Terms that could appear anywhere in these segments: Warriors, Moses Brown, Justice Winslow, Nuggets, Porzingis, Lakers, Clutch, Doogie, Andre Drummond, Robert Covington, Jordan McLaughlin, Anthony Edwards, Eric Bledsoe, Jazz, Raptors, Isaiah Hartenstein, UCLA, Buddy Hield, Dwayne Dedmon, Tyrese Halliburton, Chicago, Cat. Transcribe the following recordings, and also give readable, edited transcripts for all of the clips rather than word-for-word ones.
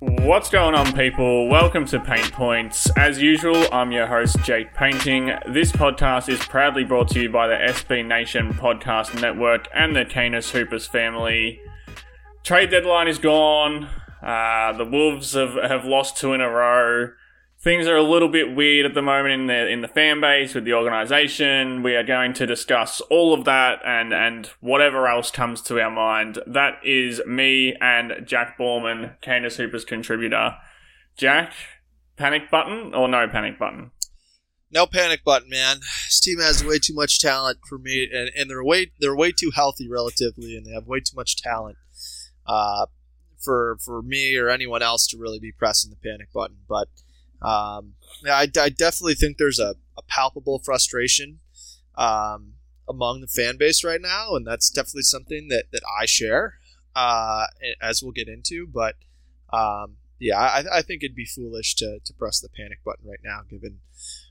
What's going on, people? Welcome to Paint Points. As usual, I'm your host, Jake Painting. This podcast is proudly brought to you by the SB Nation Podcast Network and the Canis Hoopers family. Trade deadline is gone. The Wolves have lost two in a row. Things are a little bit weird at the moment in the fan base, with the organisation. We are going to discuss all of that and whatever else comes to our mind. That is me and Jack Borman, Candace Hooper's contributor. Jack, panic button or no panic button? No panic button, man. This team has way too much talent for me, and they're way too healthy relatively, and they have way too much talent for me or anyone else to really be pressing the panic button, but. I definitely think there's a palpable frustration among the fan base right now, and that's definitely something that I share, as we'll get into. But I think it'd be foolish to press the panic button right now, given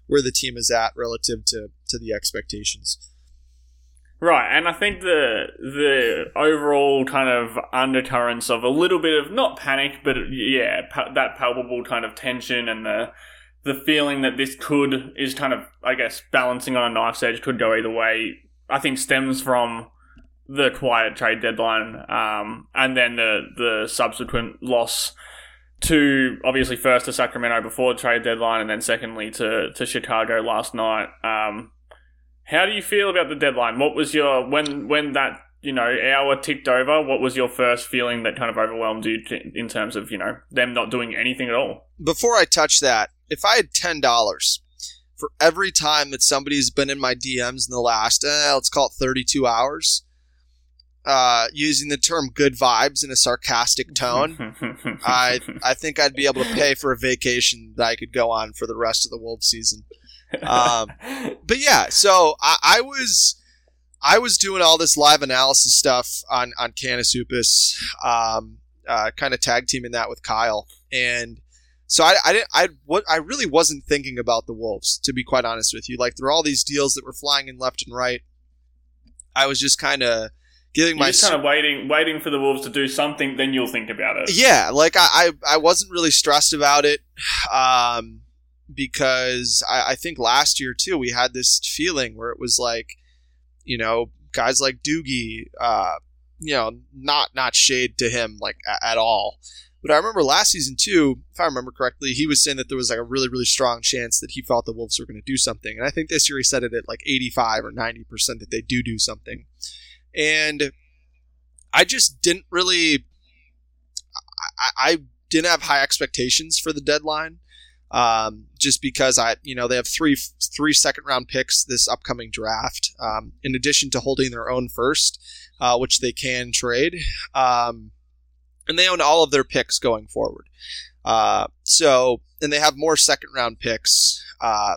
where the team is at relative to the expectations. Right, and I think the overall kind of undercurrents of a little bit of, not panic, but that palpable kind of tension and the feeling that this is kind of, I guess, balancing on a knife's edge, could go either way, I think stems from the quiet trade deadline, and then the subsequent loss to, obviously, first to Sacramento before the trade deadline, and then secondly to Chicago last night. How do you feel about the deadline? What was your, when that, hour ticked over, what was your first feeling that kind of overwhelmed you in terms of, them not doing anything at all? Before I touch that, if I had $10 for every time that somebody's been in my DMs in the last, let's call it 32 hours, using the term good vibes in a sarcastic tone, I think I'd be able to pay for a vacation that I could go on for the rest of the Wolves season. But yeah, so I was doing all this live analysis stuff on Canis Hoopus, kind of tag teaming that with Kyle, and so I really wasn't thinking about the Wolves, to be quite honest with you. Like, there were all these deals that were flying in left and right. I was just kind of giving my, just kind of waiting for the Wolves to do something, then you'll think about it. Yeah, like I wasn't really stressed about it. Because I think last year, too, we had this feeling where it was like, guys like Doogie, not shade to him, like, at all. But I remember last season, too, if I remember correctly, he was saying that there was like a really, really strong chance that he felt the Wolves were going to do something. And I think this year he said it at like 85 or 90% that they do something. And I just didn't really – I didn't have high expectations for the deadline. Just because they have three second round picks this upcoming draft, in addition to holding their own first, which they can trade, and they own all of their picks going forward. And they have more second round picks,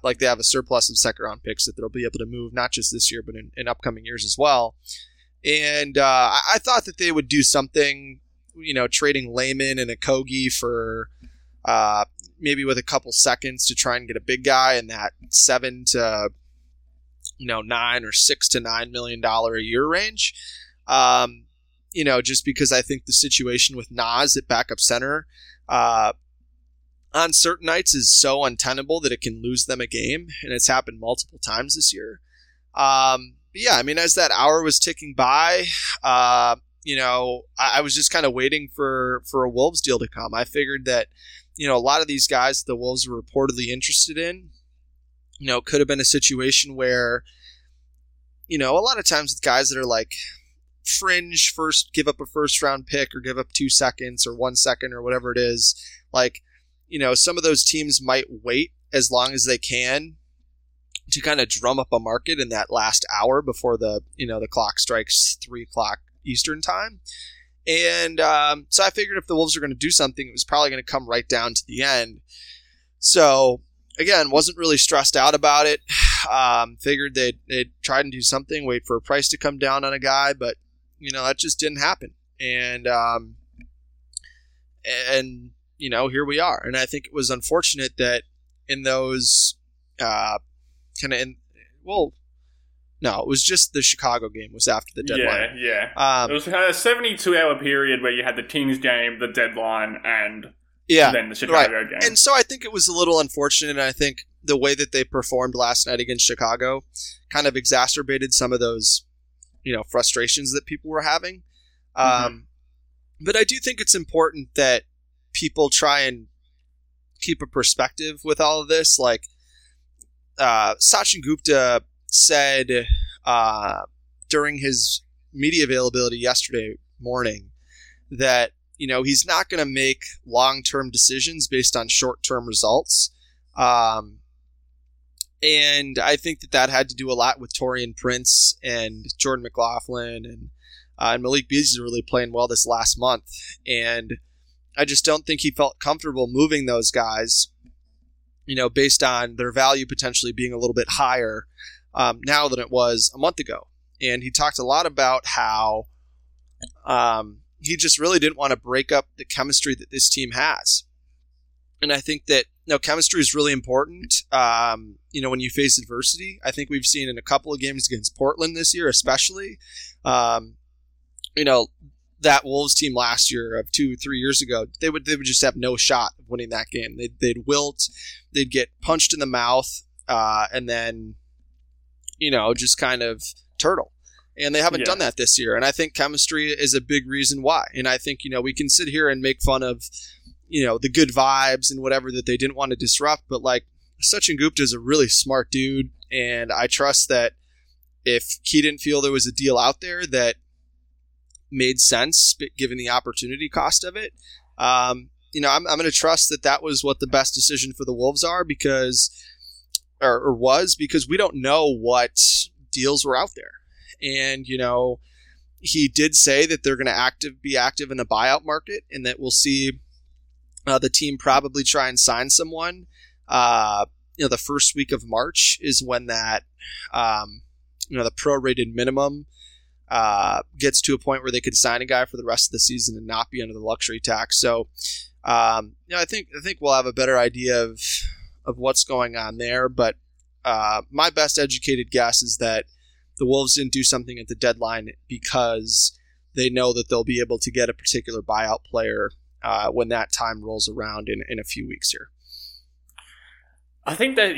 like they have a surplus of second round picks that they'll be able to move, not just this year, but in upcoming years as well. And, I thought that they would do something, trading Layman and a Kogi for, maybe with a couple seconds to try and get a big guy in that $6 to $9 million a year range. Just because I think the situation with Nas at backup center, on certain nights is so untenable that it can lose them a game. And it's happened multiple times this year. As that hour was ticking by, I was just kind of waiting for a Wolves deal to come. I figured that, a lot of these guys the Wolves were reportedly interested in, could have been a situation where, a lot of times with guys that are like fringe first, give up a first round pick or give up 2 seconds or 1 second or whatever it is. Like, you know, some of those teams might wait as long as they can to kind of drum up a market in that last hour before the, you know, the clock strikes 3 o'clock Eastern time. And so I figured if the Wolves are going to do something, it was probably going to come right down to the end. So again, wasn't really stressed out about it. Figured they'd try and do something, wait for a price to come down on a guy, but you know, that just didn't happen. And you know, here we are. And I think it was unfortunate that in those it was just the Chicago game was after the deadline. Yeah. It was kind of a 72-hour period where you had the team's game, the deadline, and then the Chicago game. And so I think it was a little unfortunate, and I think the way that they performed last night against Chicago kind of exacerbated some of those, you know, frustrations that people were having. Mm-hmm. But I do think it's important that people try and keep a perspective with all of this. Like, Sachin Gupta said during his media availability yesterday morning that, you know, he's not going to make long-term decisions based on short-term results. And I think that had to do a lot with Torian Prince and Jordan McLaughlin and Malik Beasley really playing well this last month. And I just don't think he felt comfortable moving those guys, you know, based on their value potentially being a little bit higher now than it was a month ago. And he talked a lot about how he just really didn't want to break up the chemistry that this team has. And I think that, you know, chemistry is really important, you know, when you face adversity. I think we've seen in a couple of games against Portland this year, especially, you know, that Wolves team last year of 2-3 years ago, they would just have no shot of winning that game. They'd wilt, they'd get punched in the mouth, and then, you know, just kind of turtle. And they haven't done that this year. And I think chemistry is a big reason why. And I think, you know, we can sit here and make fun of, you know, the good vibes and whatever that they didn't want to disrupt. But like, Sachin Gupta is a really smart dude. And I trust that if he didn't feel there was a deal out there that made sense, given the opportunity cost of it, you know, I'm going to trust that was what the best decision for the Wolves are, because we don't know what deals were out there. And, you know, he did say that they're going to be active in the buyout market, and that we'll see the team probably try and sign someone. You know, the first week of March is when that, you know, the prorated minimum gets to a point where they could sign a guy for the rest of the season and not be under the luxury tax. So, you know, I think we'll have a better idea of what's going on there. But my best educated guess is that the Wolves didn't do something at the deadline because they know that they'll be able to get a particular buyout player when that time rolls around in a few weeks here. I think that,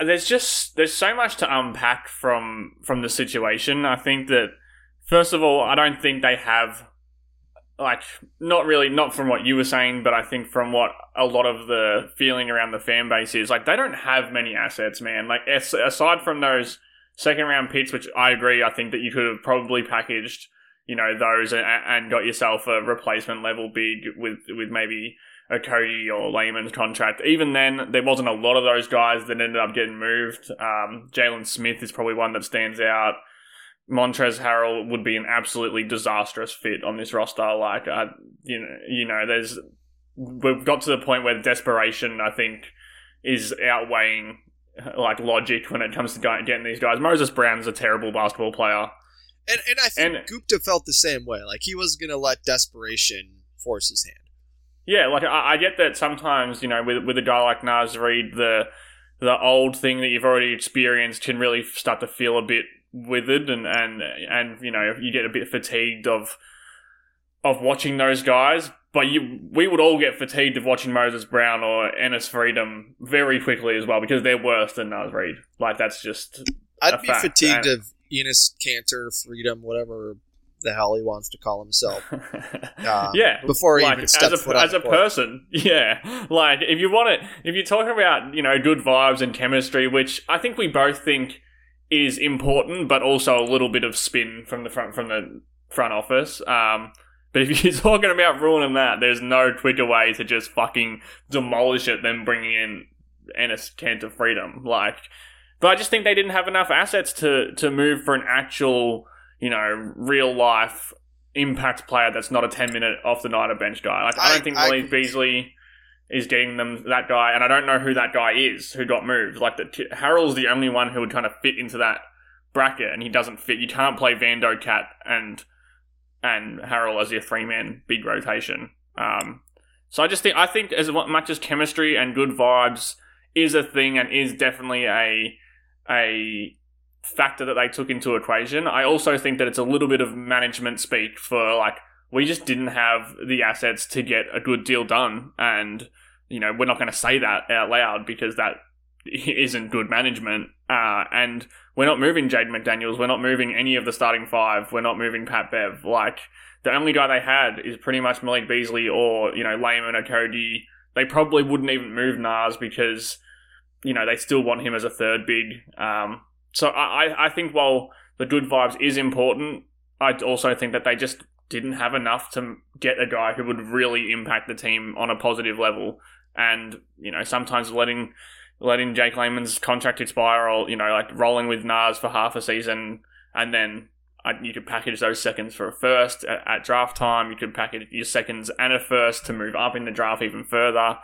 there's so much to unpack from the situation. I think that, first of all, I don't think they have, like, not from what you were saying, but I think from what a lot of the feeling around the fan base is, like, they don't have many assets, man. Like, aside from those second-round picks, which I agree, I think that you could have probably packaged, you know, those and got yourself a replacement-level big with maybe a Cody or Layman's contract. Even then, there wasn't a lot of those guys that ended up getting moved. Jalen Smith is probably one that stands out. Montrezl Harrell would be an absolutely disastrous fit on this roster. Like, you know, we've got to the point where desperation, I think, is outweighing, like, logic when it comes to getting these guys. Moses Brown's a terrible basketball player. And I think Gupta felt the same way. Like, he wasn't going to let desperation force his hand. Yeah, like, I get that sometimes, you know, with a guy like Nas Reed, the old thing that you've already experienced can really start to feel a bit withered and you know, you get a bit fatigued of watching those guys. But we would all get fatigued of watching Moses Brown or Enes Freedom very quickly as well, because they're worse than Nas Reed. Like, that's just I'd be fatigued of Enes Kanter Freedom, whatever the hell he wants to call himself. Before he, like, even steps foot on the court. As a person, yeah. Like, if you want it, if you're talking about, you know, good vibes and chemistry, which I think we both think is important, but also a little bit of spin from the front, from the front office. But if you're talking about ruining that, there's no quicker way to just fucking demolish it than bringing in Enes Kanter Freedom. But I just think they didn't have enough assets to move for an actual, real life impact player that's not a 10-minute off the nighter bench guy. I don't think Malik Beasley is getting them that guy, and I don't know who that guy is who got moved. Harrell's the only one who would kind of fit into that bracket, and he doesn't fit. You can't play Vando, Cat, and Harrell as your three-man big rotation. So I think as much as chemistry and good vibes is a thing and is definitely a factor that they took into equation, I also think that it's a little bit of management speak for, we just didn't have the assets to get a good deal done. And, we're not going to say that out loud because that isn't good management. And we're not moving Jaden McDaniels. We're not moving any of the starting five. We're not moving Pat Bev. The only guy they had is pretty much Malik Beasley or, Layman or Cody. They probably wouldn't even move Nas because, they still want him as a third big. So I think while the good vibes is important, I also think that they just didn't have enough to get a guy who would really impact the team on a positive level. And, sometimes letting Jake Layman's contract expire or, rolling with Nas for half a season, and then you could package those seconds for a first at draft time. You could package your seconds and a first to move up in the draft even further.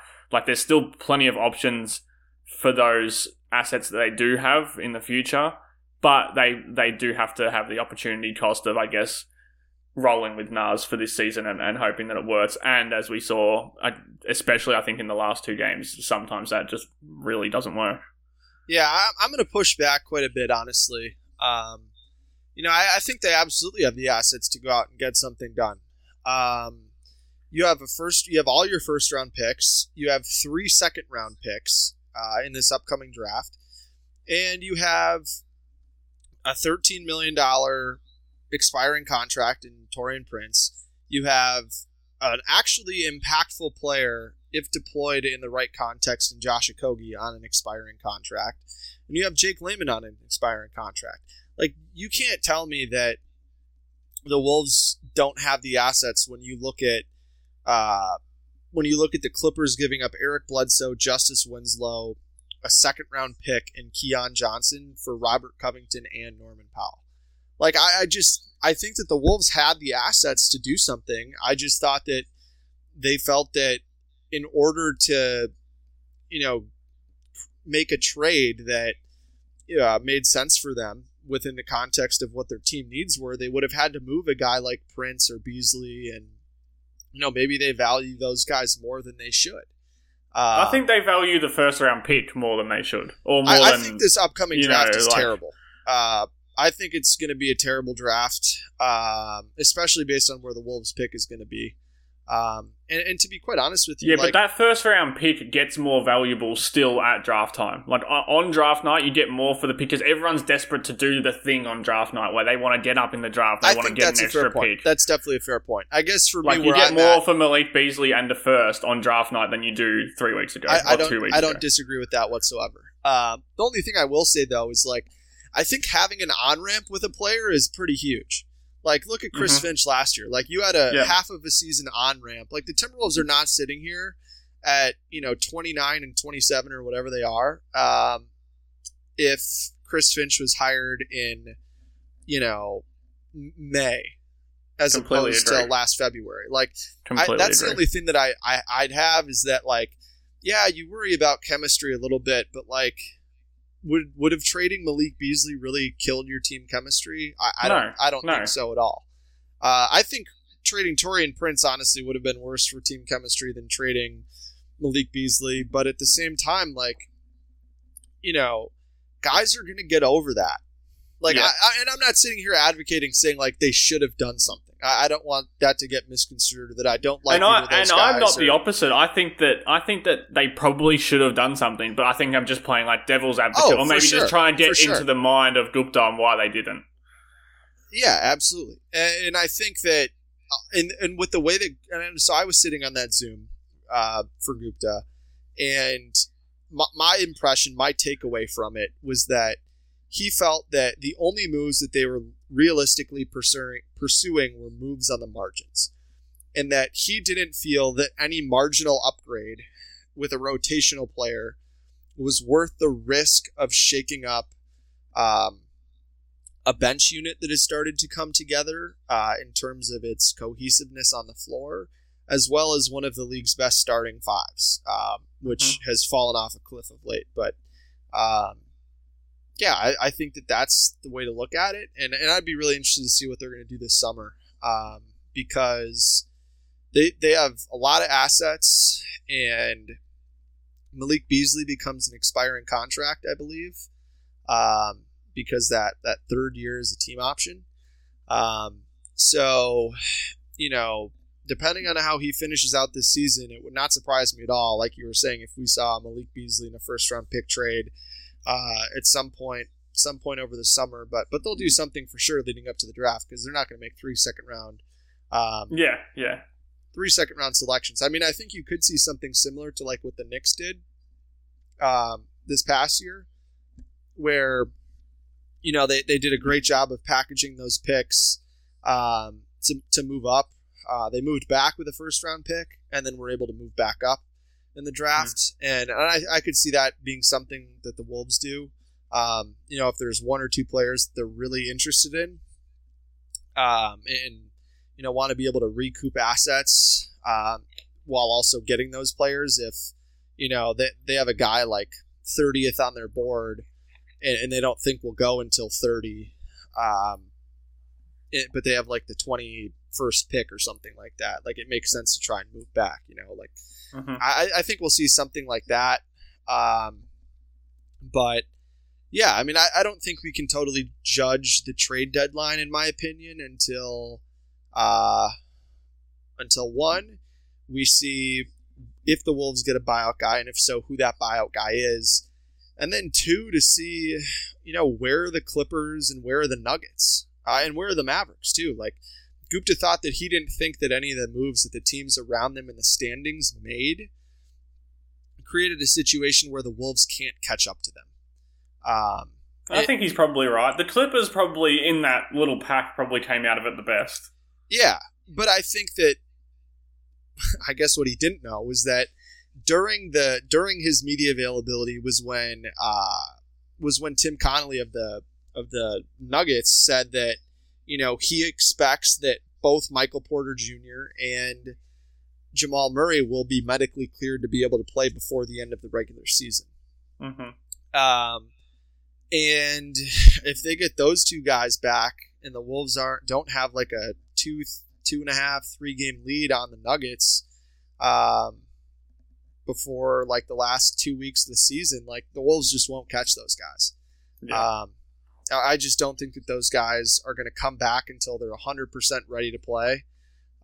There's still plenty of options for those assets that they do have in the future, but they do have to have the opportunity cost of, rolling with Nas for this season and hoping that it works. And as we saw, especially I think in the last two games, sometimes that just really doesn't work. Yeah, I'm going to push back quite a bit, honestly. I think they absolutely have the assets to go out and get something done. You have all your first round picks. You have 3 second round picks in this upcoming draft, and you have a $13 million expiring contract in Torian Prince. You have an actually impactful player if deployed in the right context in Josh Okogie on an expiring contract, and you have Jake Layman on an expiring contract. You can't tell me that the Wolves don't have the assets when you look at the Clippers giving up Eric Bledsoe, Justice Winslow, a second-round pick, and Keon Johnson for Robert Covington and Norman Powell. I think that the Wolves had the assets to do something. I just thought that they felt that in order to, make a trade that made sense for them within the context of what their team needs were, they would have had to move a guy like Prince or Beasley, and maybe they value those guys more than they should. I think they value the first round pick more than they should. I think this upcoming draft is terrible. I think it's going to be a terrible draft, especially based on where the Wolves pick is going to be. And to be quite honest with you... Yeah, but that first-round pick gets more valuable still at draft time. On draft night, you get more for the pick because everyone's desperate to do the thing on draft night where they want to get up in the draft. They want to get an extra pick. That's definitely a fair point. I guess for me, you get more for Malik Beasley and the first on draft night than you do 3 weeks ago or 2 weeks ago. I don't disagree with that whatsoever. The only thing I will say, though, is I think having an on-ramp with a player is pretty huge. Look at Chris Finch last year. You had a half of a season on-ramp. The Timberwolves are not sitting here at, 29 and 27 or whatever they are. If Chris Finch was hired in, May as Completely opposed agree. To last February. That's agree. The only thing that I'd have is that, you worry about chemistry a little bit, but, Would have trading Malik Beasley really killed your team chemistry? I don't think so at all. I think trading Torian Prince honestly would have been worse for team chemistry than trading Malik Beasley. But at the same time, guys are going to get over that. And I'm not sitting here advocating saying they should have done something. I don't want that to get misconstrued that I don't like. I'm not the opposite. I think that they probably should have done something, but I think I'm just playing devil's advocate, or maybe just try and get into the mind of Gupta on why they didn't. Yeah, absolutely. And I think that, and with the way that, and so I was sitting on that Zoom for Gupta, and my impression, my takeaway from it was that he felt that the only moves that they were realistically pursuing were moves on the margins, and that he didn't feel that any marginal upgrade with a rotational player was worth the risk of shaking up a bench unit that has started to come together in terms of its cohesiveness on the floor, as well as one of the league's best starting fives, which has fallen off a cliff of late. But I think that that's the way to look at it. And I'd be really interested to see what they're going to do this summer because they have a lot of assets, and Malik Beasley becomes an expiring contract, I believe, because that third year is a team option. So, you know, depending on how he finishes out this season, it would not surprise me at all. Like you were saying, if we saw Malik Beasley in a first-round pick trade at some point over the summer, but they'll do something for sure leading up to the draft because they're not going to make three second-round selections. I mean, I think you could see something similar to like what the Knicks did this past year, where you know they did a great job of packaging those picks to move up. They moved back with a first-round pick and then were able to move back up in the draft. Mm-hmm. And I could see that being something that the Wolves do. You know, if there's one or two players that they're really interested in and, you know, want to be able to recoup assets while also getting those players. If, you know, they have a guy like 30th on their board and they don't think will go until 30, but they have like the 21st pick or something like that. Like, it makes sense to try and move back, you know, like I think we'll see something like that. But yeah, I mean, I don't think we can totally judge the trade deadline in my opinion until one, we see if the Wolves get a buyout guy, and if so, who that buyout guy is. And then two, to see, you know, where are the Clippers and where are the Nuggets and where are the Mavericks too? Like, Gupta thought that he didn't think that any of the moves that the teams around them in the standings made created a situation where the Wolves can't catch up to them. I think he's probably right. The Clippers probably in that little pack probably came out of it the best. Yeah, but I think that I guess what he didn't know was that during his media availability was when Tim Connolly of the Nuggets said that, you know, he expects that both Michael Porter Jr. and Jamal Murray will be medically cleared to be able to play before the end of the regular season. Mm-hmm. And if they get those two guys back and the Wolves don't have like a 2.5-3 game lead on the Nuggets before like the last 2 weeks of the season, like the Wolves just won't catch those guys. Yeah. I just don't think that those guys are going to come back until they're 100% ready to play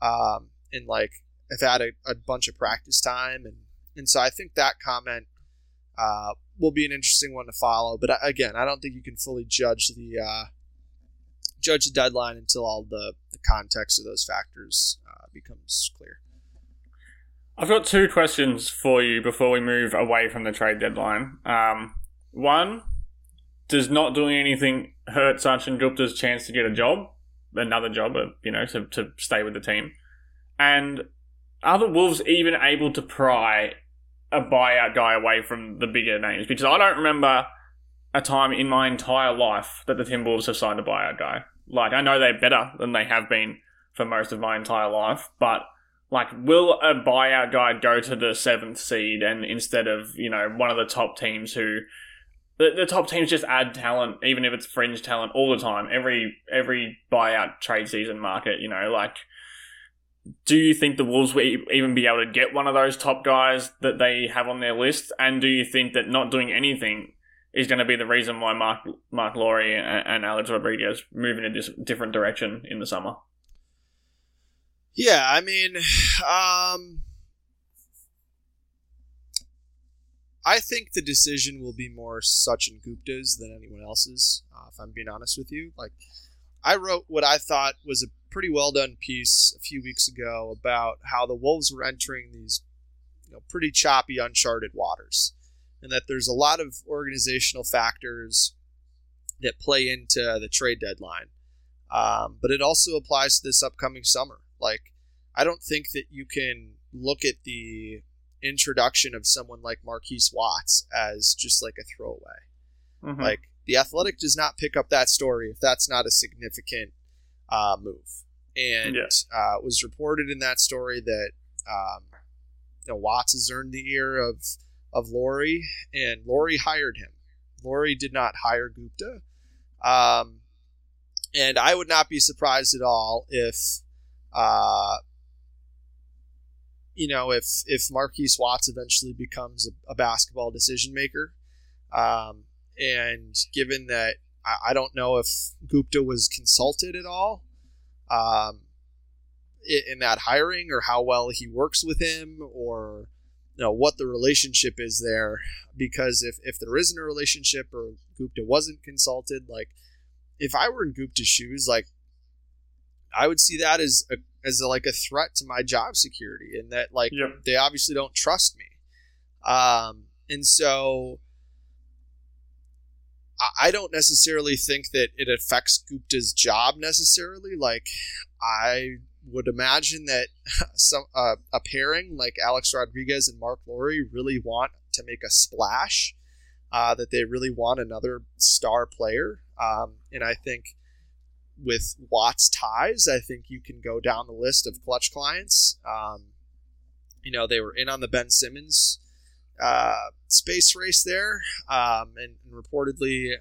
and like have had a bunch of practice time. And so I think that comment will be an interesting one to follow. But again, I don't think you can fully judge the deadline until all the context of those factors becomes clear. I've got two questions for you before we move away from the trade deadline. One, does not doing anything hurt Sachin Gupta's chance to get another job, you know, to stay with the team? And are the Wolves even able to pry a buyout guy away from the bigger names? Because I don't remember a time in my entire life that the Timberwolves have signed a buyout guy. Like, I know they're better than they have been for most of my entire life, but, like, will a buyout guy go to the 7th seed and instead of, you know, one of the top teams who... The top teams just add talent, even if it's fringe talent, all the time. Every buyout trade season market, you know, like, do you think the Wolves will even be able to get one of those top guys that they have on their list? And do you think that not doing anything is going to be the reason why Mark Lori and Alex Rodriguez move in a different direction in the summer? Yeah, I mean, I think the decision will be more Sachin Gupta's than anyone else's, if I'm being honest with you. Like, I wrote what I thought was a pretty well-done piece a few weeks ago about how the Wolves were entering these, you know, pretty choppy, uncharted waters, and that there's a lot of organizational factors that play into the trade deadline. But it also applies to this upcoming summer. Like, I don't think that you can look at the introduction of someone like Marquise Watts as just like a throwaway. Mm-hmm. Like, The Athletic does not pick up that story if that's not a significant move. And it was reported in that story that Watts has earned the ear of Lori, and Lori hired him. Lori did not hire Gupta. And I would not be surprised at all if Marquise Watts eventually becomes a basketball decision maker. And given that I don't know if Gupta was consulted at all in that hiring, or how well he works with him, or what the relationship is there, because if there isn't a relationship or Gupta wasn't consulted, like, if I were in Gupta's shoes, like, I would see that as a threat to my job security, and that they obviously don't trust me. And so I don't necessarily think that it affects Gupta's job necessarily. Like, I would imagine that a pairing like Alex Rodriguez and Mark Lori really want to make a splash, that they really want another star player. And I think with Watts' ties, I think you can go down the list of Clutch clients. They were in on the Ben Simmons space race there, and reportedly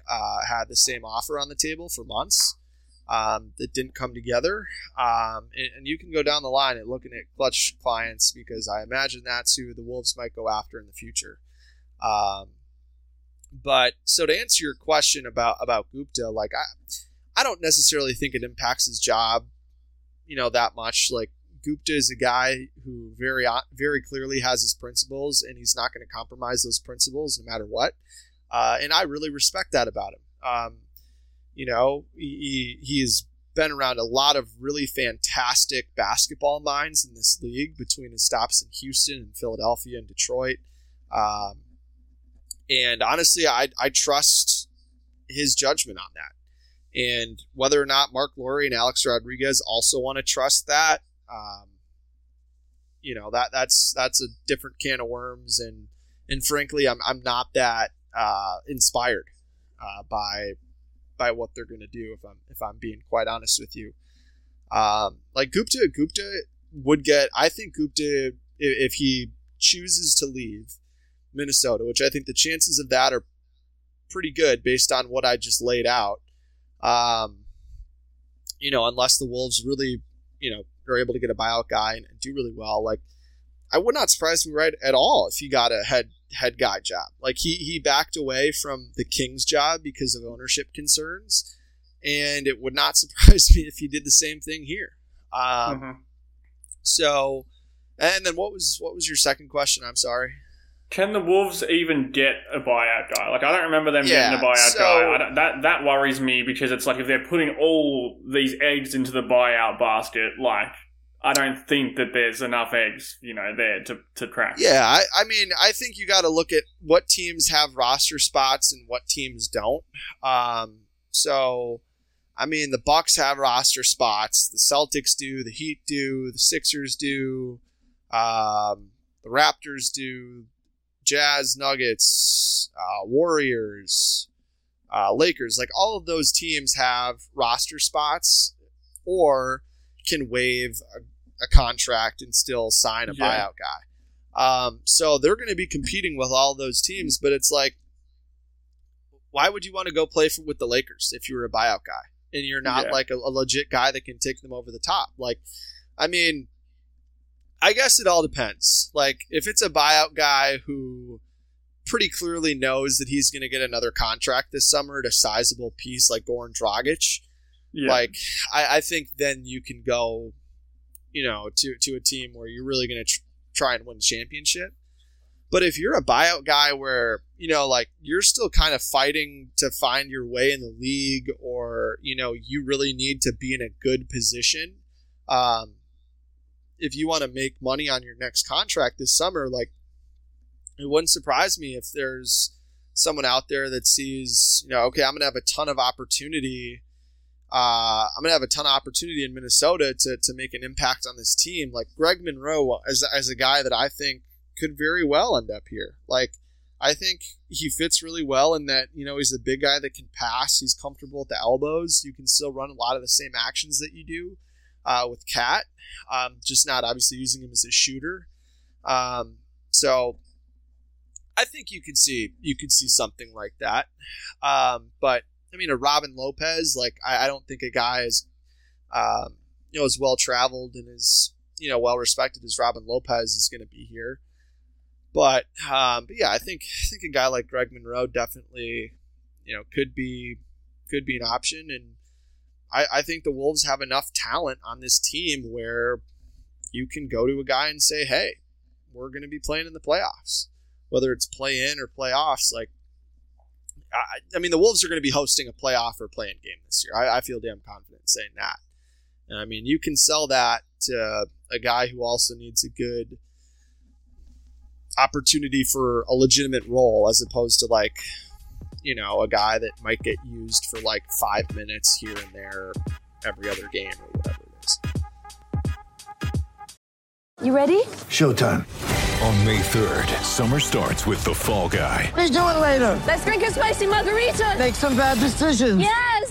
had the same offer on the table for months that didn't come together. And you can go down the line at looking at Clutch clients, because I imagine that's who the Wolves might go after in the future. But so to answer your question about Gupta, like, I don't necessarily think it impacts his job, that much. Like, Gupta is a guy who very, very clearly has his principles, and he's not going to compromise those principles no matter what. And I really respect that about him. He's been around a lot of really fantastic basketball minds in this league, between his stops in Houston and Philadelphia and Detroit. And honestly, I trust his judgment on that. And whether or not Mark Lori and Alex Rodriguez also want to trust that, that's a different can of worms, and frankly, I'm not that inspired by what they're going to do, if I'm being quite honest with you. Gupta would get, I think Gupta, if he chooses to leave Minnesota, which I think the chances of that are pretty good based on what I just laid out, unless the Wolves really, are able to get a buyout guy and do really well. Like, I would not surprise me right at all if he got a head guy job. Like, he backed away from the Kings job because of ownership concerns, and it would not surprise me if he did the same thing here. So, and then what was your second question? I'm sorry. Can the Wolves even get a buyout guy? Like, I don't remember them getting a buyout guy. That worries me, because it's like, if they're putting all these eggs into the buyout basket, like, I don't think that there's enough eggs, there to crack. Yeah, I think you got to look at what teams have roster spots and what teams don't. The Bucks have roster spots. The Celtics do. The Heat do. The Sixers do. The Raptors do. Jazz, Nuggets, Warriors, Lakers, like, all of those teams have roster spots or can waive a contract and still sign a buyout guy. So they're going to be competing with all those teams, but it's like, why would you want to go play with the Lakers if you were a buyout guy and you're not like a legit guy that can take them over the top? Like, I guess it all depends. Like, if it's a buyout guy who pretty clearly knows that he's going to get another contract this summer at a sizable piece, like Goran Dragic, like, I think then you can go, to a team where you're really going to try and win a championship. But if you're a buyout guy where, you're still kind of fighting to find your way in the league, or, you really need to be in a good position, if you want to make money on your next contract this summer, like, it wouldn't surprise me if there's someone out there that sees, you know, okay, I'm going to have a ton of opportunity. I'm going to have a ton of opportunity in Minnesota to make an impact on this team. Like Greg Monroe as a guy that I think could very well end up here. Like, I think he fits really well in that, you know, he's the big guy that can pass. He's comfortable at the elbows. You can still run a lot of the same actions that you do with Cat, just not obviously using him as a shooter. So I think you could see something like that. But I mean, a Robin Lopez, like I don't think a guy is, you know, as well traveled and as, you know, well respected as Robin Lopez is going to be here. But yeah, I think a guy like Greg Monroe definitely, you know, could be an option. And I think the Wolves have enough talent on this team where you can go to a guy and say, hey, we're going to be playing in the playoffs, whether it's play-in or playoffs. Like, I mean, the Wolves are going to be hosting a playoff or play-in game this year. I feel damn confident in saying that. And I mean, you can sell that to a guy who also needs a good opportunity for a legitimate role, as opposed to, like, you know, a guy that might get used for like 5 minutes here and there every other game or whatever it is. You ready? Showtime. On May 3rd, summer starts with The Fall Guy. Let's do it later. Let's drink a spicy margarita. Make some bad decisions. Yes.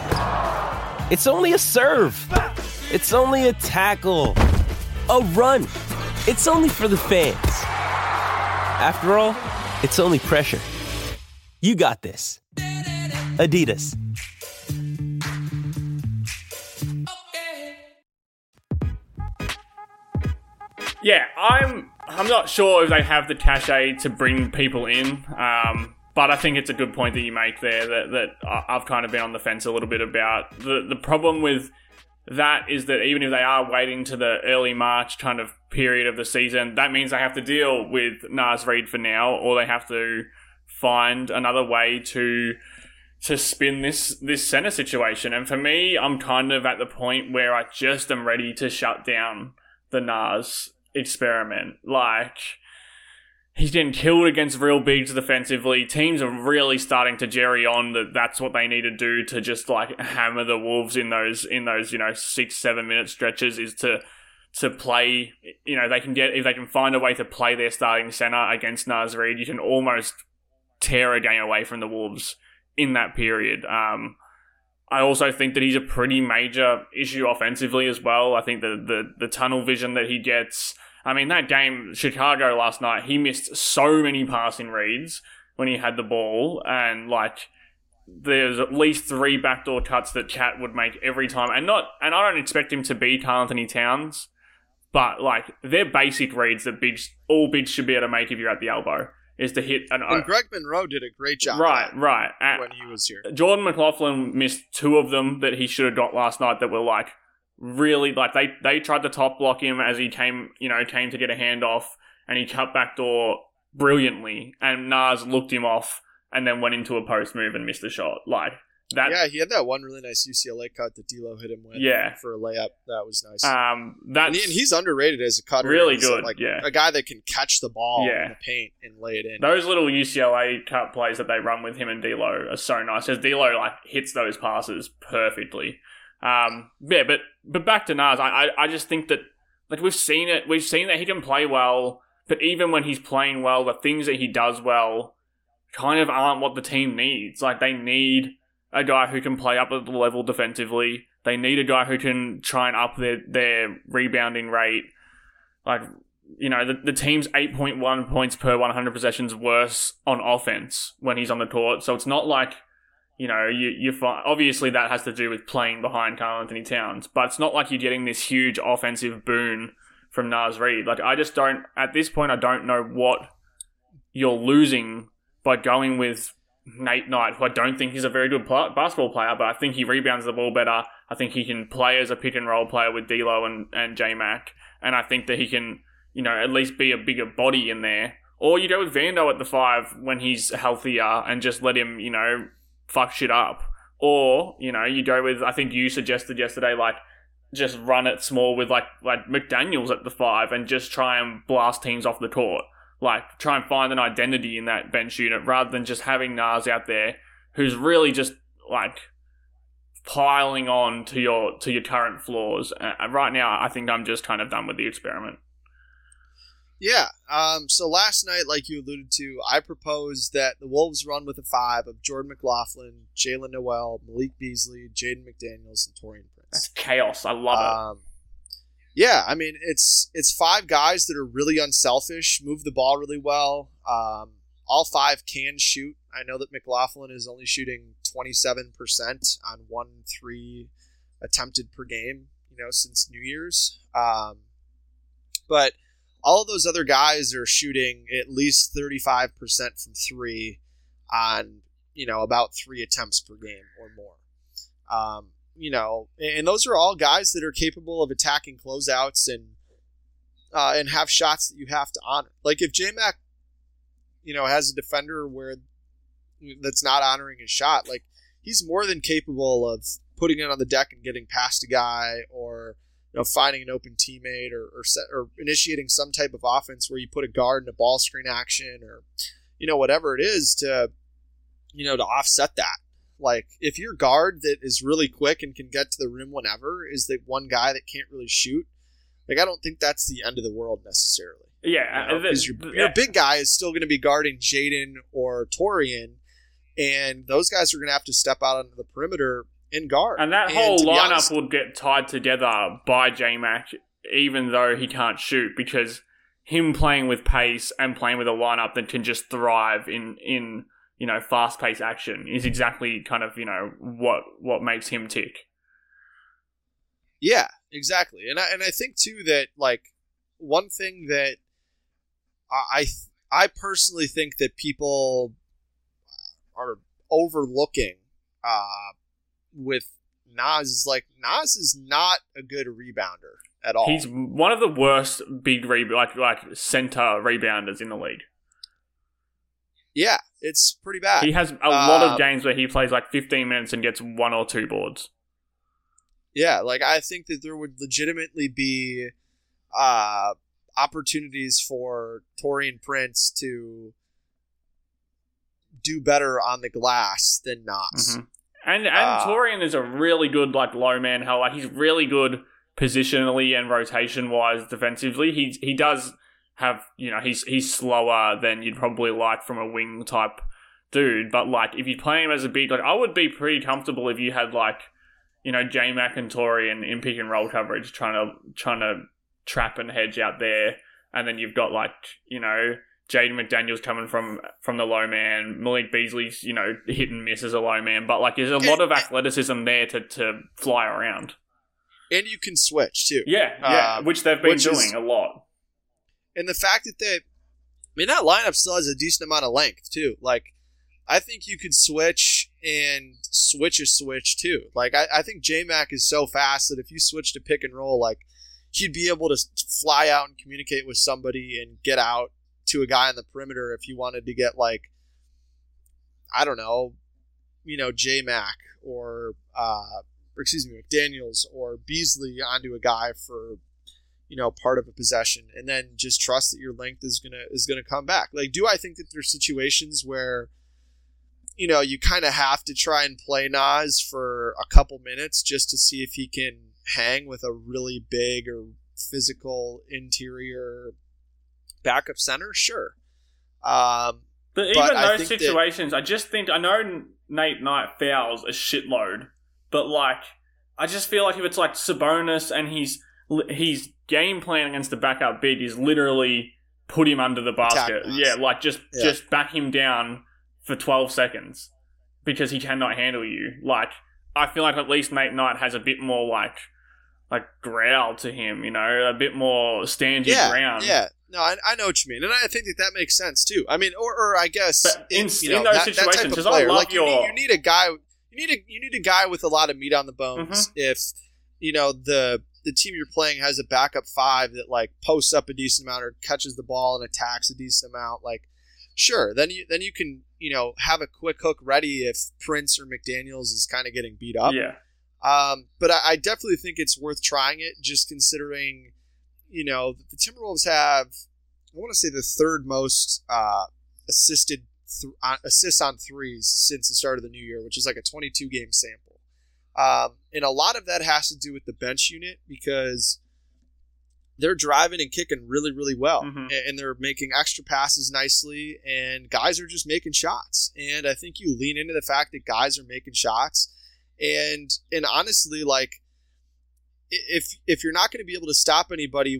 It's only a serve. It's only a tackle. A run. It's only for the fans. After all, it's only pressure. You got this. Adidas. Yeah, I'm not sure if they have the cachet to bring people in. But I think it's a good point that you make there that I've kind of been on the fence a little bit about. The problem with that is that even if they are waiting to the early March kind of period of the season, that means they have to deal with Naz Reid for now, or they have to find another way to spin this center situation. And for me, I'm kind of at the point where I just am ready to shut down the Naz experiment. Like, he's getting killed against real bigs defensively. Teams are really starting to jerry on that's what they need to do to just like hammer the Wolves in those, you know, 6-7 minute stretches, is to play, you know, if they can find a way to play their starting center against Naz Reid, you can almost tear a game away from the Wolves in that period. I also think that he's a pretty major issue offensively as well. I think that the tunnel vision that he gets. I mean, that game, Chicago last night, he missed so many passing reads when he had the ball. And, like, there's at least 3 backdoor cuts that Cat would make every time. And I don't expect him to be Karl Anthony Towns, but, like, they're basic reads that all bigs should be able to make if you're at the elbow, is to hit an... And Greg Monroe did a great job. Right. When he was here. Jordan McLaughlin missed 2 of them that he should have got last night that were, like, really, like, they tried to top block him as he came to get a handoff, and he cut backdoor brilliantly, and Nas looked him off and then went into a post move and missed the shot. Like that. Yeah, he had that one really nice UCLA cut that D'Lo hit him with. Yeah. For a layup, that was nice. And he's underrated as a cutter. Really good. Like, yeah. A guy that can catch the ball in the paint and lay it in. Those little UCLA cut plays that they run with him and D'Lo are so nice, as D'Lo like hits those passes perfectly. Yeah, but back to Nas, I just think that, like, we've seen that he can play well, but even when he's playing well, the things that he does well kind of aren't what the team needs. Like, they need a guy who can play up at the level defensively. They need a guy who can try and up their rebounding rate. Like, you know, the team's 8.1 points per 100 possessions worse on offense when he's on the court, so it's not like... You know, you find, obviously that has to do with playing behind Karl Anthony Towns, but it's not like you're getting this huge offensive boon from Naz Reid. Like, I just don't, at this point, I don't know what you're losing by going with Nate Knight, who I don't think he's a very good basketball player, but I think he rebounds the ball better. I think he can play as a pick-and-roll player with D'Lo and J-Mac, and I think that he can, you know, at least be a bigger body in there. Or you go with Vando at the 5 when he's healthier and just let him, you know, fuck shit up. Or, you know, you go with, I think you suggested yesterday, like, just run it small with, like McDaniels at the 5 and just try and blast teams off the court. Like, try and find an identity in that bench unit rather than just having Nas out there, who's really just, like, piling on to your current flaws. Right now, I think I'm just kind of done with the experiment. Yeah. So last night, like you alluded to, I proposed that the Wolves run with a 5 of Jordan McLaughlin, Jalen Noel, Malik Beasley, Jaden McDaniels, and Torian Prince. That's chaos. I love it. Yeah, I mean, it's 5 guys that are really unselfish, move the ball really well. All 5 can shoot. I know that McLaughlin is only shooting 27% on 1-3 attempted per game, you know, since New Year's. But all of those other guys are shooting at least 35% from 3 on, you know, about 3 attempts per game or more. You know, and those are all guys that are capable of attacking closeouts and have shots that you have to honor. Like if J-Mac, you know, has a defender where that's not honoring his shot, like he's more than capable of putting it on the deck and getting past a guy, or you know, finding an open teammate, or initiating some type of offense where you put a guard in a ball screen action, or you know, whatever it is to, you know, to offset that. Like, if your guard that is really quick and can get to the rim whenever is the one guy that can't really shoot, like, I don't think that's the end of the world necessarily. Yeah. Because you know? Your big guy is still going to be guarding Jaden or Torian, and those guys are going to have to step out onto the perimeter and guard. And that whole lineup will get tied together by J-Mac, even though he can't shoot, because him playing with pace and playing with a lineup that can just thrive in you know, fast-paced action is exactly kind of, you know, what makes him tick. Yeah, exactly. And I think, too, that, like, one thing that I personally think that people are overlooking with Nas is, like, Nas is not a good rebounder at all. He's one of the worst big, like center rebounders in the league. Yeah, it's pretty bad. He has a lot of games where he plays like 15 minutes and gets 1 or 2 boards. Yeah, like I think that there would legitimately be opportunities for Torian Prince to do better on the glass than Knox. Mm-hmm. And Torian is a really good like low man hell. Like he's really good positionally and rotation wise defensively. He does have, you know, he's slower than you'd probably like from a wing type dude, but like if you play him as a big, like I would be pretty comfortable if you had like, you know, J-Mac and Torian in pick and roll coverage trying to trap and hedge out there, and then you've got like, you know, Jaden McDaniels coming from the low man, Malik Beasley's, you know, hit and miss as a low man, but like there's a lot of athleticism there to fly around, and you can switch too. Yeah, which they've been doing a lot. And the fact that they, I mean, that lineup still has a decent amount of length, too. Like, I think you could switch, too. Like, I think J-Mac is so fast that if you switch to pick and roll, like, he'd be able to fly out and communicate with somebody and get out to a guy on the perimeter if you wanted to get, like, I don't know, you know, J-Mac or McDaniels or Beasley onto a guy for, you know, part of a possession, and then just trust that your length is gonna come back. Like, do I think that there's situations where, you know, you kind of have to try and play Nas for a couple minutes just to see if he can hang with a really big or physical interior backup center? Sure. But even those situations, I just think, I know Nate Knight fouls a shitload, but like, I just feel like if it's like Sabonis and he's game plan against the backup big is literally put him under the basket. Yeah, like just back him down for 12 seconds because he cannot handle you. Like, I feel like at least Nate Knight has a bit more like like growl to him, you know, a bit more stand your ground. Yeah, no, I know what you mean, and I think that makes sense too. I mean, or I guess but in those situations, that type of player, like you need a guy, you need a guy with a lot of meat on the bones. Mm-hmm. If you know the team you're playing has a backup five that like posts up a decent amount or catches the ball and attacks a decent amount, like sure, then you can have a quick hook ready if Prince or McDaniels is kind of getting beat up. Yeah. But I definitely think it's worth trying it, just considering, the Timberwolves have, I want to say, the third most assists on threes since the start of the new year, which is like a 22-game sample. And a lot of that has to do with the bench unit because they're driving and kicking really, really well. Mm-hmm. And they're making extra passes nicely, and guys are just making shots. And I think you lean into the fact that guys are making shots. And honestly, like if you're not going to be able to stop anybody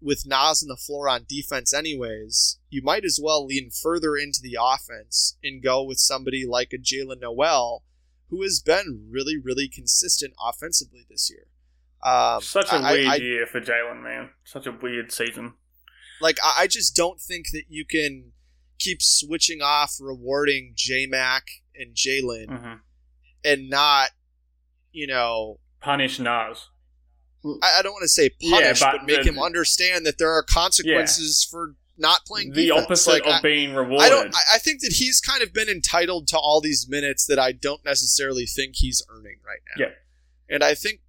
with Nas on the floor on defense anyways, you might as well lean further into the offense and go with somebody like a Jalen Noel, who has been really, really consistent offensively this year. Such a weird year for Jalen, man. Such a weird season. Like I just don't think that you can keep switching off rewarding J-Mac and Jalen. Mm-hmm. And not, punish Nas. I don't want to say punish, but make him understand that there are consequences for not playing defense. The opposite of being rewarded. I think that he's kind of been entitled to all these minutes that I don't necessarily think he's earning right now. Yeah. And I think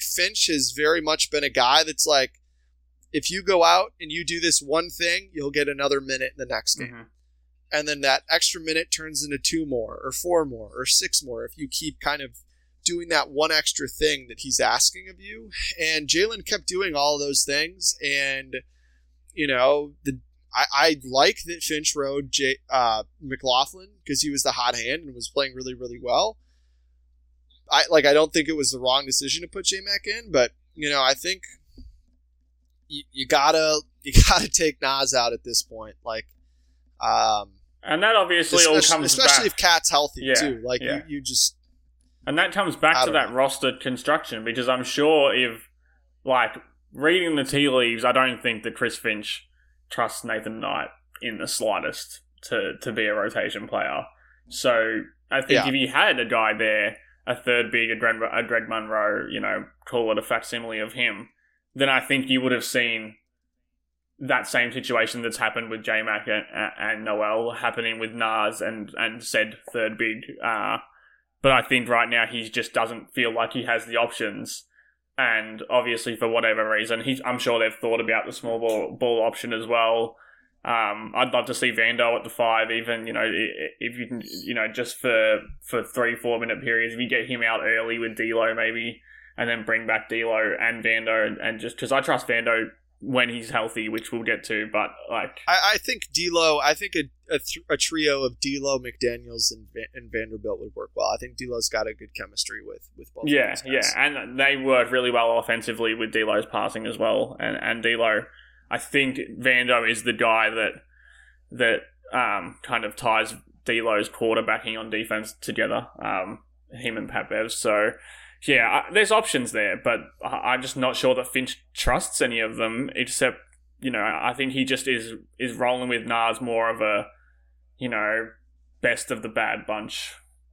Finch has very much been a guy that's like, if you go out and you do this one thing, you'll get another minute in the next game. Mm-hmm. And then that extra minute turns into 2 more or 4 more or 6 more if you keep kind of doing that one extra thing that he's asking of you. And Jalen kept doing all those things. And, I like that Finch rode McLaughlin because he was the hot hand and was playing really, really well. I don't think it was the wrong decision to put J-Mac in, but, I think you gotta take Nas out at this point. Like, and that obviously all comes back. Especially if Cat's healthy, too. Like, you just... And that comes back to that rostered construction, because I'm sure if, reading the tea leaves, I don't think that Chris Finch trusts Nathan Knight in the slightest to be a rotation player. So, I think if he had a guy there, a third big, a Greg Monroe, call it a facsimile of him, then I think you would have seen... that same situation that's happened with J-Mac and Noel happening with Nas and said third big. But I think right now he just doesn't feel like he has the options. And obviously for whatever reason, I'm sure they've thought about the small ball option as well. I'd love to see Vando at the 5, even, if you can, just for 3-4 minute periods, if you get him out early with D'Lo maybe, and then bring back D'Lo and Vando and just, cause I trust Vando when he's healthy, which we'll get to, but I think D'Lo, a trio of D'Lo, McDaniels, and Vanderbilt would work well. I think D'Lo's got a good chemistry with both. And they work really well offensively with D'Lo's passing as well. And D'Lo, I think Vando is the guy that kind of ties D'Lo's quarterbacking on defense together. Him and Pat Bev, so. Yeah, there's options there, but I'm just not sure that Finch trusts any of them, except, I think he just is rolling with Nas more of a, best of the bad bunch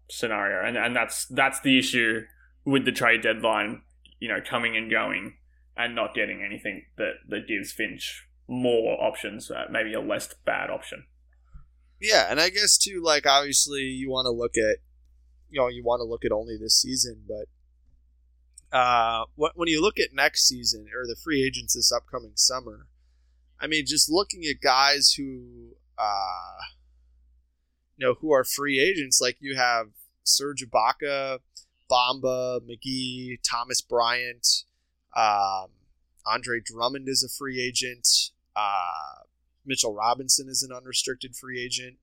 scenario. And that's the issue with the trade deadline, coming and going and not getting anything that gives Finch more options, maybe a less bad option. Yeah, and I guess, too, obviously you want to look at, only this season, but when you look at next season or the free agents this upcoming summer, I mean, just looking at guys who, who are free agents, like you have Serge Ibaka, Bamba, McGee, Thomas Bryant, Andre Drummond is a free agent. Mitchell Robinson is an unrestricted free agent.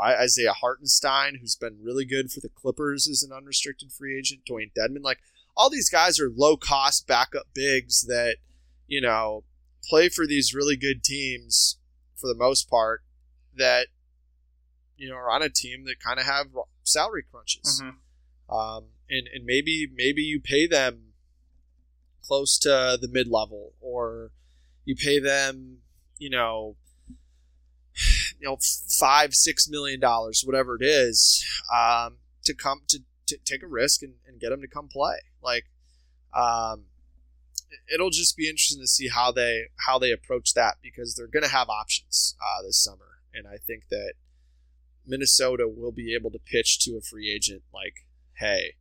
Isaiah Hartenstein, who's been really good for the Clippers, is an unrestricted free agent. Dwayne Dedman, all these guys are low-cost backup bigs that, play for these really good teams for the most part that, are on a team that kind of have salary crunches. Mm-hmm. And maybe you pay them close to the mid-level, or you pay them, $5-6 million, whatever it is, to come to take a risk and get them to come play. It'll just be interesting to see how they approach that, because they're going to have options this summer, and I think that Minnesota will be able to pitch to a free agent like, hey,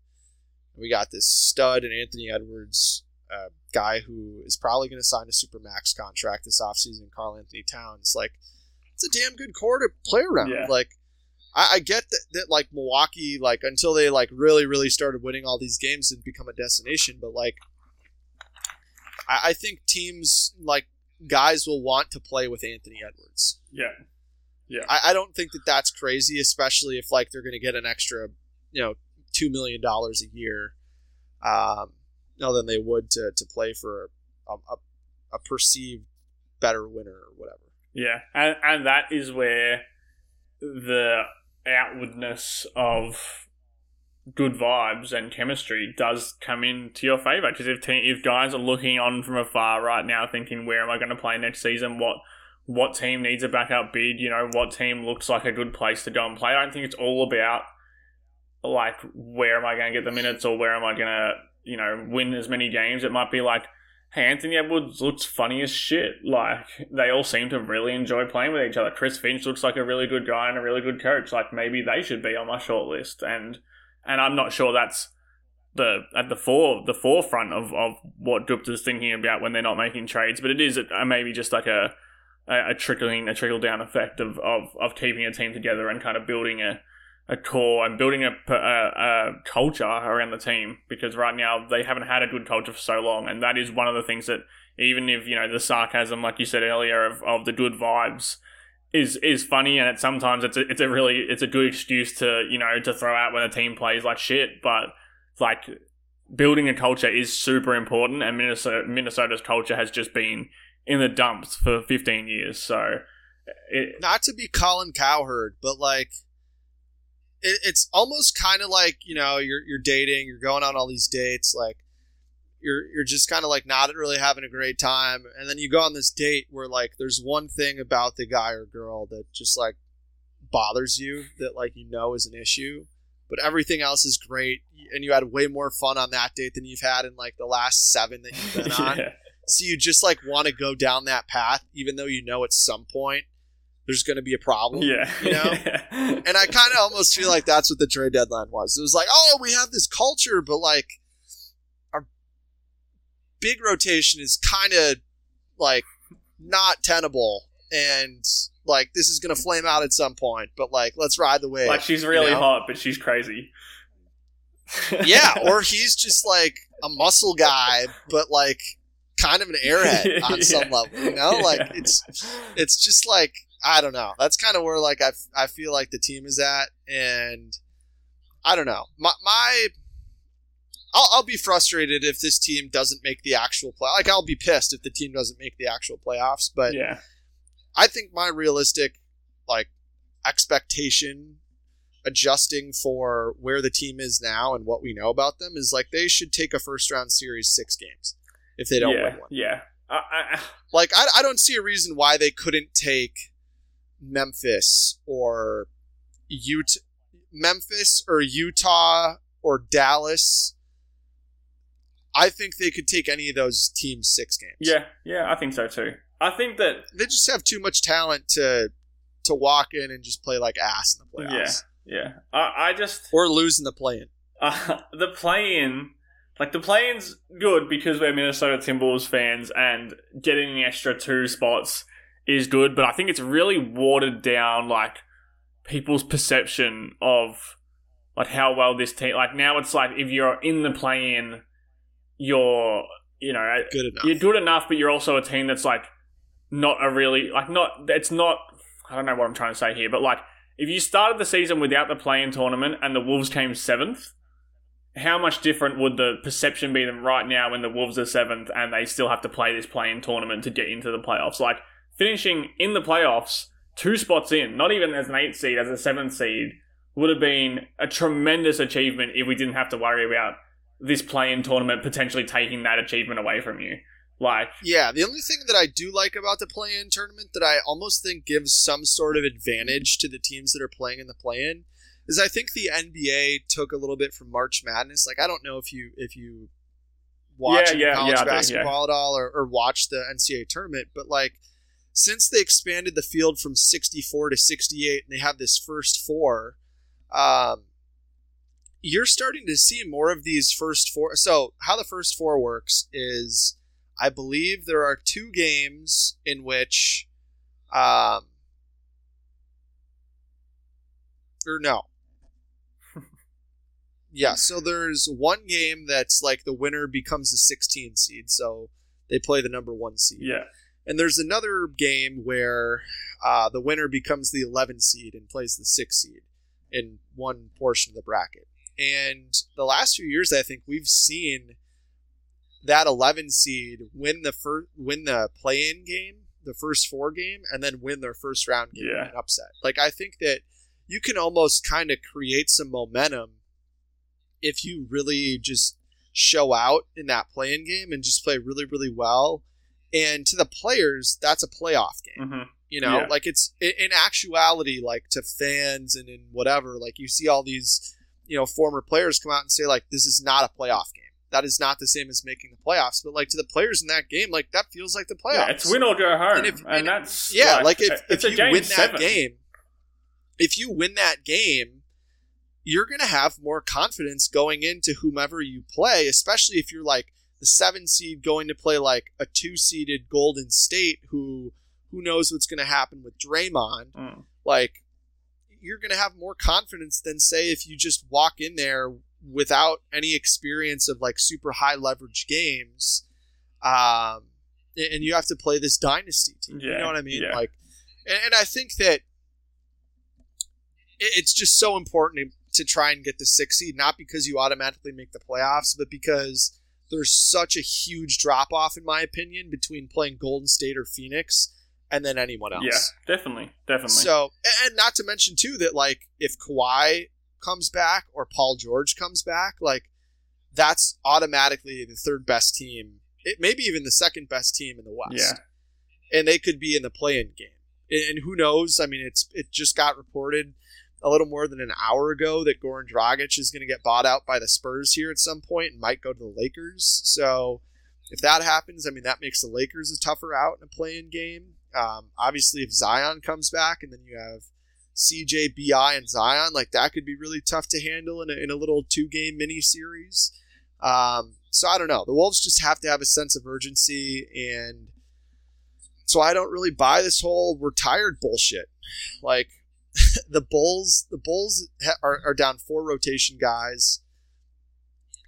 we got this stud in Anthony Edwards, a guy who is probably going to sign a supermax contract this offseason, Karl-Anthony Towns. It's a damn good core to play around. Yeah. I get that Milwaukee, until they really started winning all these games and become a destination, but I think teams guys will want to play with Anthony Edwards. Yeah. Yeah. I don't think that's crazy, especially if they're going to get an extra, $2 million a year. Than they would to play for a perceived better winner or whatever. Yeah. And that is where the outwardness of good vibes and chemistry does come in to your favor. Because if guys are looking on from afar right now thinking, where am I going to play next season? What team needs a backup bid? What team looks like a good place to go and play? I don't think it's all about where am I going to get the minutes, or where am I going to, win as many games. It might be hey, Anthony Edwards looks funny as shit. They all seem to really enjoy playing with each other. Chris Finch looks like a really good guy and a really good coach. Maybe they should be on my short list. And I'm not sure that's at the forefront of what Gupta's thinking about when they're not making trades, but it is maybe just a trickle down effect of keeping a team together and kind of building a core and building a culture around the team, because right now they haven't had a good culture for so long. And that is one of the things that, even if, the sarcasm, like you said earlier, of the good vibes is funny. And sometimes it's a good excuse to throw out when a team plays like shit. But building a culture is super important. And Minnesota's culture has just been in the dumps for 15 years. So not to be Colin Cowherd, but it's almost kind of you're dating, you're going on all these dates, you're just kind of not really having a great time, and then you go on this date where there's one thing about the guy or girl that just bothers you, that is an issue, but everything else is great, and you had way more fun on that date than you've had in the last 7 that you've been on. Yeah. So you just want to go down that path, even though at some point there's going to be a problem. Yeah. And I kind of almost feel that's what the trade deadline was. It was we have this culture, but our big rotation is kind of not tenable, and this is going to flame out at some point, but let's ride the wave. She's really hot, but she's crazy. Yeah. Or he's just a muscle guy, but kind of an airhead on some level, Yeah. It's just I don't know. That's kind of where I feel the team is at, and I don't know. I'll be frustrated if this team doesn't make the actual play. I'll be pissed if the team doesn't make the actual playoffs. But yeah, I think my realistic expectation, adjusting for where the team is now and what we know about them, is they should take a first round series 6 games if they don't win one. Yeah. I don't see a reason why they couldn't take Memphis or Utah or Dallas. I think they could take any of those teams 6 games. Yeah, I think so too. I think that they just have too much talent to walk in and just play like ass in the playoffs. Yeah. Or lose in the play-in. The play-in, the play-in's good because we're Minnesota Timberwolves fans, and getting an extra 2 spots is good, but I think it's really watered down people's perception of how well this team, now it's if you're in the play-in, you're good enough. You're good enough, but you're also a team that's not a really I don't know what I'm trying to say here, but if you started the season without the play-in tournament and the Wolves came 7th, how much different would the perception be than right now when the Wolves are 7th and they still have to play this play-in tournament to get into the playoffs? Finishing in the playoffs, 2 spots in, not even as an 8th seed, as a 7th seed, would have been a tremendous achievement if we didn't have to worry about this play-in tournament potentially taking that achievement away from you. Like, yeah, the only thing that I do like about the play-in tournament that I almost think gives some sort of advantage to the teams that are playing in the play-in is I think the NBA took a little bit from March Madness. Like, I don't know if you watch college basketball at all or watch the NCAA tournament, but like since they expanded the field from 64 to 68 and they have this first four, you're starting to see more of these first four. So how the first four works is I believe there are two games in which so there's one game that's like the winner becomes the 16 seed, so they play the number one seed. Yeah. And there's another game where the winner becomes the 11 seed and plays the 6 seed in one portion of the bracket. And the last few years, I think we've seen that 11 seed win the play-in game, the first four game, and then win their first round game in an upset. Like, I think that you can almost kind of create some momentum if you really just show out in that play-in game and just play really, really well. And to the players, that's a playoff game. Mm-hmm. You know, like it's in actuality, like to fans and in whatever, like you see all these, you know, former players come out and say like, this is not a playoff game. That is not the same as making the playoffs. But like to the players in that game, like that feels like the playoffs. Yeah, it's win or go home. And that's if you win that game, you're going to have more confidence going into whomever you play, especially if you're like the 7 seed going to play like a 2-seeded Golden State who knows what's going to happen with Draymond. Mm. Like, you're going to have more confidence than, say, if you just walk in there without any experience of like super high leverage games and you have to play this dynasty team. Yeah. You know what I mean? Yeah. Like, and I think that it's just so important to try and get the 6 seed, not because you automatically make the playoffs, but because there's such a huge drop-off, in my opinion, between playing Golden State or Phoenix and then anyone else. Yeah, definitely. So, and not to mention, too, that, like, if Kawhi comes back or Paul George comes back, like, that's automatically the third best team, maybe even the second best team in the West. Yeah. And they could be in the play-in game. And who knows? I mean, it just got reported a little more than an hour ago that Goran Dragic is going to get bought out by the Spurs here at some point and might go to the Lakers. So if that happens, I mean, that makes the Lakers a tougher out in a play-in game. Obviously, if Zion comes back and then you have CJ, BI, and Zion, like that could be really tough to handle in a little 2-game mini-series. So I don't know. The Wolves just have to have a sense of urgency, and so I don't really buy this whole we're tired bullshit. Like, the Bulls are down 4 rotation guys,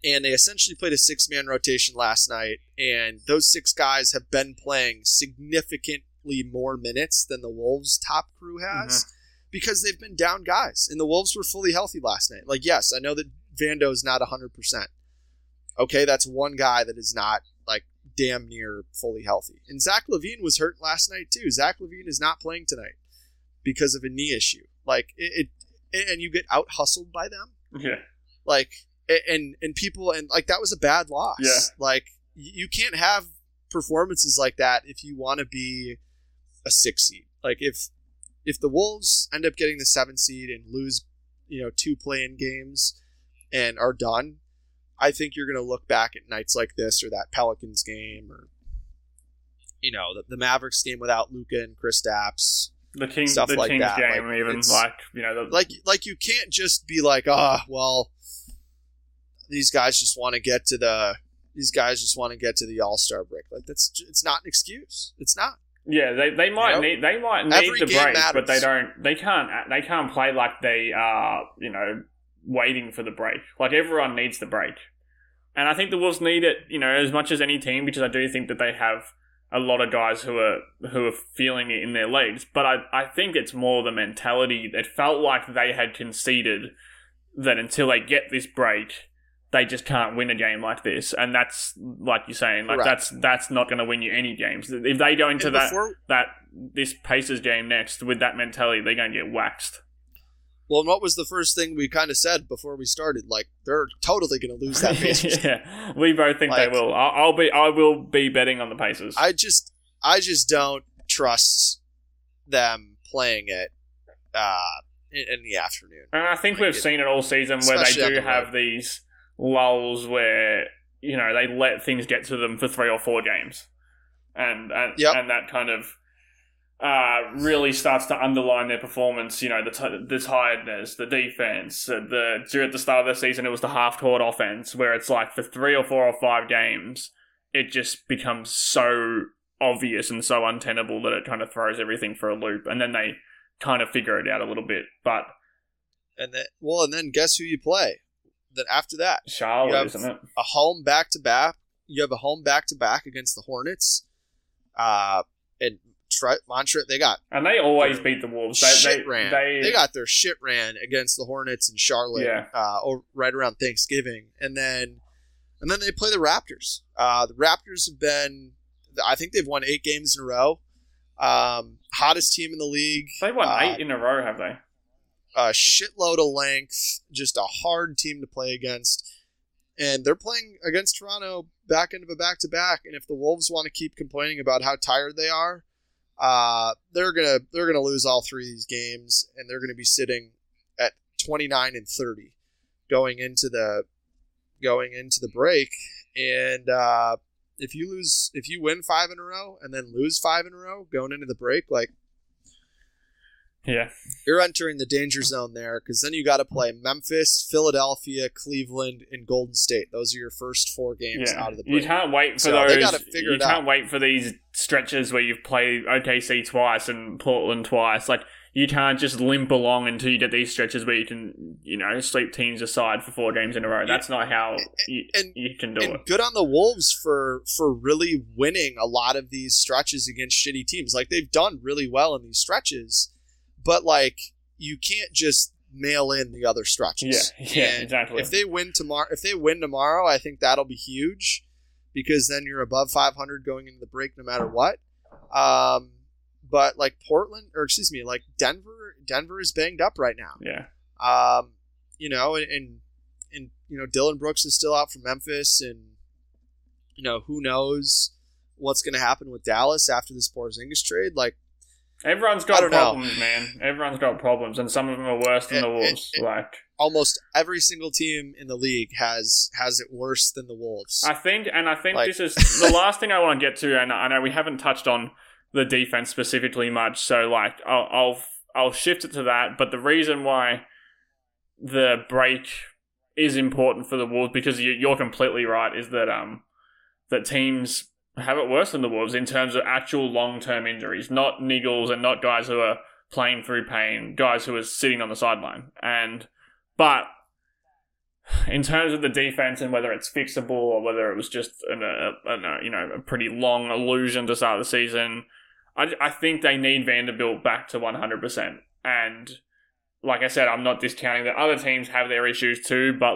and they essentially played a 6-man rotation last night, and those 6 guys have been playing significantly more minutes than the Wolves' top crew has because they've been down guys, and the Wolves were fully healthy last night. Like, yes, I know that Vando is not 100%. Okay, that's one guy that is not, like, damn near fully healthy. And Zach LaVine was hurt last night, too. Zach LaVine is not playing tonight because of a knee issue. Like, and you get out hustled by them. Yeah. Like, and people, and like, that was a bad loss. Yeah. Like, you can't have performances like that if you want to be a 6 seed. Like, if the Wolves end up getting the 7 seed and lose, you know, 2 play-in games and are done, I think you're going to look back at nights like this or that Pelicans game or, you know, the Mavericks game without Luka and Kristaps. The Kings game, like, even like, you know, like you can't just be like, these guys just want to get to the All-Star break. Like, it's not an excuse. It's not. Yeah, they might need the break, but they can't play like they are, you know, waiting for the break. Like, everyone needs the break, and I think the Wolves need it, you know, as much as any team, because I do think that they have a lot of guys who are feeling it in their legs. But I think it's more the mentality. It felt like they had conceded that until they get this break, they just can't win a game like this. And that's, like you're saying, like, right, that's not going to win you any games. If they go into that Pacers game next with that mentality, they're going to get waxed. Well, and what was the first thing we kind of said before we started? Like, they're totally going to lose that Pacers. Yeah, we both think they will. I will be betting on the Pacers. I just don't trust them playing it in the afternoon. And I think we've seen it all season where they do have these lulls where, you know, they let things get to them for 3 or 4 games. And that kind of really starts to underline their performance. You know, the tiredness, the defense. At the start of the season, it was the half-court offense, where it's like for 3 or 4 or 5 games, it just becomes so obvious and so untenable that it kind of throws everything for a loop, and then they kind of figure it out a little bit. But and then guess who you play? Then after that, Charlotte, isn't it? A home back-to-back. You have a home back-to-back against the Hornets, and. Montrezl, they got, and they always beat the Wolves. They got their shit ran against the Hornets in Charlotte, right around Thanksgiving, and then they play the Raptors. The Raptors have been, I think they've won 8 games in a row. Hottest team in the league. They won 8 in a row, have they? A shitload of length, just a hard team to play against, and they're playing against Toronto back end of a back to back. And if the Wolves want to keep complaining about how tired they are, they're gonna lose all 3 of these games, and they're gonna be sitting at 29 and 30 going into the break. And if you win 5 in a row and then lose 5 in a row going into the break, you're entering the danger zone there, because then you got to play Memphis, Philadelphia, Cleveland, and Golden State. Those are your first 4 games out of the break. You can't wait for those. They gotta figure it out. You can't wait for these stretches where you've played OKC twice and Portland twice. Like, you can't just limp along until you get these stretches where you can, you know, sweep teams aside for 4 games in a row. That's not how you can do it. Good on the Wolves for really winning a lot of these stretches against shitty teams. Like, they've done really well in these stretches, but you can't just mail in the other stretches. Yeah, exactly. If they win tomorrow, I think that'll be huge, because then you're above 500 going into the break no matter what. But Denver is banged up right now. Yeah. And Dillon Brooks is still out for Memphis, and you know, who knows what's going to happen with Dallas after this Porzingis trade. Everyone's got problems, man. Everyone's got problems, and some of them are worse than the Wolves. Almost every single team in the league has it worse than the Wolves. I think this is the last thing I want to get to, and I know we haven't touched on the defense specifically much, so I'll shift it to that. But the reason why the break is important for the Wolves, because you're completely right, is that teams have it worse than the Wolves in terms of actual long-term injuries, not niggles and not guys who are playing through pain, guys who are sitting on the sideline. But in terms of the defense and whether it's fixable or whether it was just a pretty long illusion to start the season, I think they need Vanderbilt back to 100%. And like I said, I'm not discounting that other teams have their issues too, but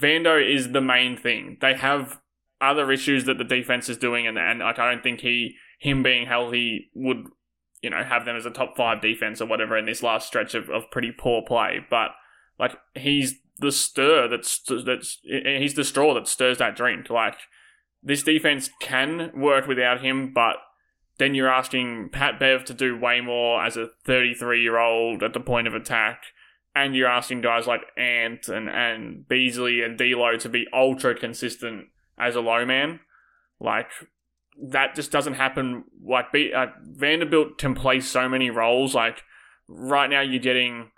Vando is the main thing. They have other issues that the defense is doing, and I don't think him being healthy would, you know, have them as a top 5 defense or whatever in this last stretch of pretty poor play. But he's the stir that's he's the straw that stirs that drink. This defense can work without him, but then you're asking Pat Bev to do way more as a 33-year-old at the point of attack. And you're asking guys like Ant and Beasley and D'Lo to be ultra consistent as a low man. That just doesn't happen. Vanderbilt can play so many roles. Right now you're getting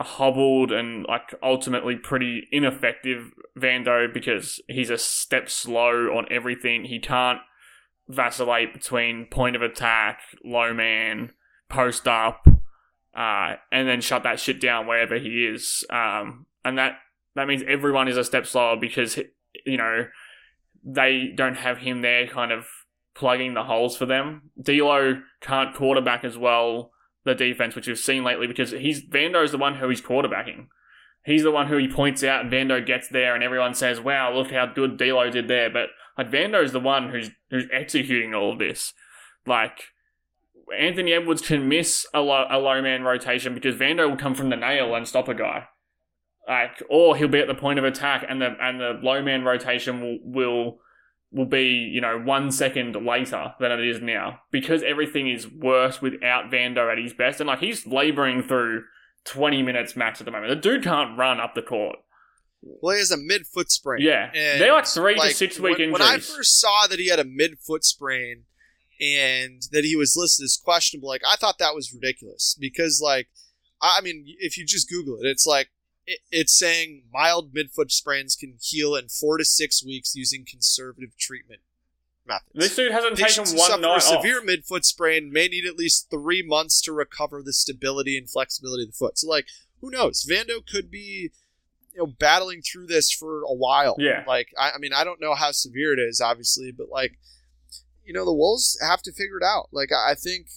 a hobbled and ultimately pretty ineffective Vando, because he's a step slow on everything. He can't vacillate between point of attack, low man, post up, and then shut that shit down wherever he is. And that means everyone is a step slower, because, you know, they don't have him there kind of plugging the holes for them. D'Lo can't quarterback as well the defense, which we've seen lately, because Vando's the one who he's quarterbacking. He's the one who he points out, and Vando gets there, and everyone says, wow, look how good D'Lo did there. But Vando's the one who's executing all of this. Anthony Edwards can miss a low man rotation because Vando will come from the nail and stop a guy. Like, or he'll be at the point of attack, and the low man rotation will be, 1 second later than it is now, because everything is worse without Vando at his best. And like, he's laboring through 20 minutes max at the moment. The dude can't run up the court. Well, he has a mid-foot sprain. Yeah. And they're like 3 to 6 week injuries. When I first saw that he had a mid-foot sprain and that he was listed as questionable, like, I thought that was ridiculous because, like, I mean, if you just Google it, it's like, it's saying mild midfoot sprains can heal in 4 to 6 weeks using conservative treatment methods. This dude hasn't taken one night off. Severe midfoot sprain may need at least 3 months to recover the stability and flexibility of the foot. So, like, who knows? Vando could be, battling through this for a while. Yeah. Like, I mean, I don't know how severe it is, obviously, but like, the Wolves have to figure it out. Like, I think.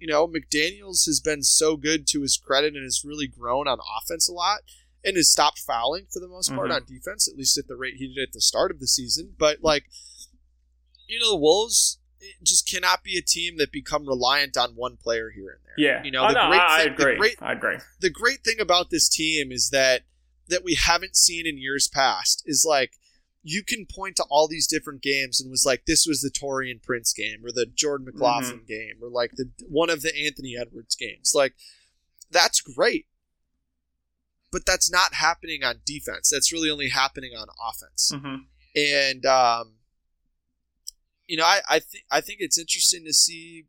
McDaniels has been so good to his credit and has really grown on offense a lot and has stopped fouling for the most part on defense, at least at the rate he did at the start of the season. But, like, the Wolves just cannot be a team that become reliant on one player here and there. Yeah. I agree. The great thing about this team is that we haven't seen in years past is, like, you can point to all these different games and was like, this was the Torian Prince game or the Jordan McLaughlin game or like the one of the Anthony Edwards games. Like, that's great, but that's not happening on defense. That's really only happening on offense. And I think it's interesting to see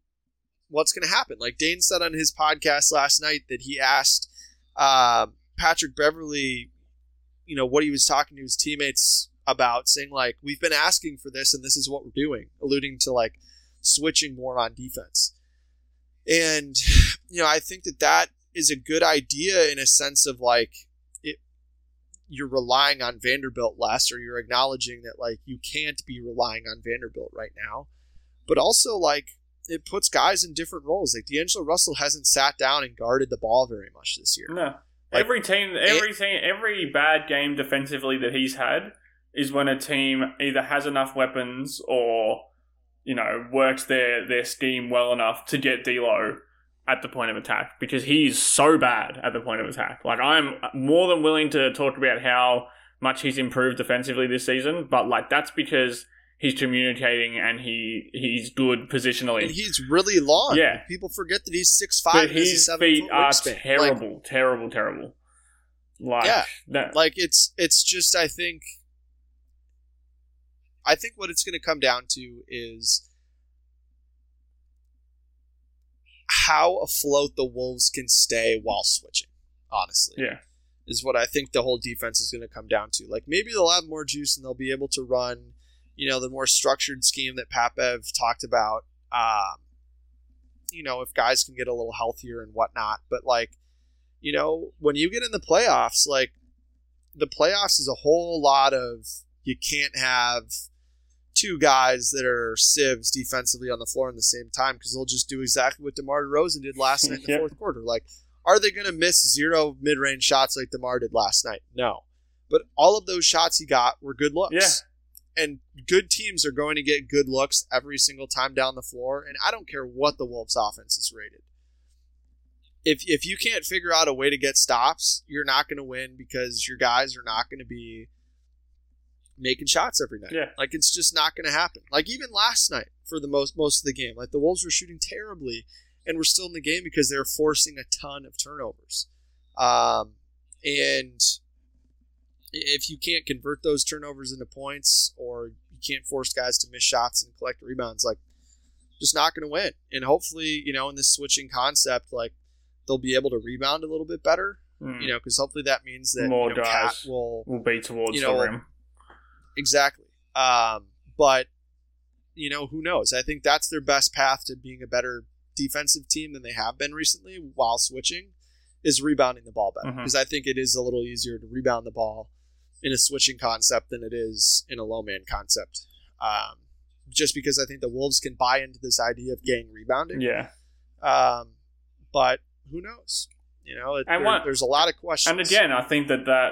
what's going to happen. Like Dane said on his podcast last night that he asked Patrick Beverley, what he was talking to his teammates about, saying like, we've been asking for this and this is what we're doing, alluding to like switching more on defense. And, I think that is a good idea in a sense of like, you're relying on Vanderbilt less, or you're acknowledging that like, you can't be relying on Vanderbilt right now, but also like it puts guys in different roles. Like D'Angelo Russell hasn't sat down and guarded the ball very much this year. No, like, every bad game defensively that he's had is when a team either has enough weapons or, works their scheme well enough to get D'Lo at the point of attack, because he's so bad at the point of attack. Like, I'm more than willing to talk about how much he's improved defensively this season, but, like, that's because he's communicating and he's good positionally. And he's really long. Yeah. People forget that he's 6'5". But his feet are terrible, like, terrible. Like, yeah. That. Like, it's just, I think what it's going to come down to is how afloat the Wolves can stay while switching, honestly. Yeah. Is what I think the whole defense is going to come down to. Like, maybe they'll have more juice and they'll be able to run, the more structured scheme that Pat Bev talked about, if guys can get a little healthier and whatnot. But, like, when you get in the playoffs, like, the playoffs is a whole lot of you can't have two guys that are sieves defensively on the floor in the same time, because they'll just do exactly what DeMar DeRozan did last night in the fourth quarter. Like, are they going to miss 0 mid-range shots like DeMar did last night? No. But all of those shots he got were good looks. Yeah. And good teams are going to get good looks every single time down the floor, and I don't care what the Wolves' offense is rated. If you can't figure out a way to get stops, you're not going to win, because your guys are not going to be making shots every night. Yeah. Like, it's just not going to happen. Like, even last night for the most of the game, like, the Wolves were shooting terribly and were still in the game because they were forcing a ton of turnovers. And if you can't convert those turnovers into points, or you can't force guys to miss shots and collect rebounds, like, just not going to win. And hopefully, in this switching concept, like, they'll be able to rebound a little bit better, because hopefully that means that more guys will be towards the rim. Exactly. But, who knows? I think that's their best path to being a better defensive team than they have been recently while switching, is rebounding the ball better. Because I think it is a little easier to rebound the ball in a switching concept than it is in a low man concept. Just because I think the Wolves can buy into this idea of gang rebounding. Yeah. But who knows? There's a lot of questions. And again, I think that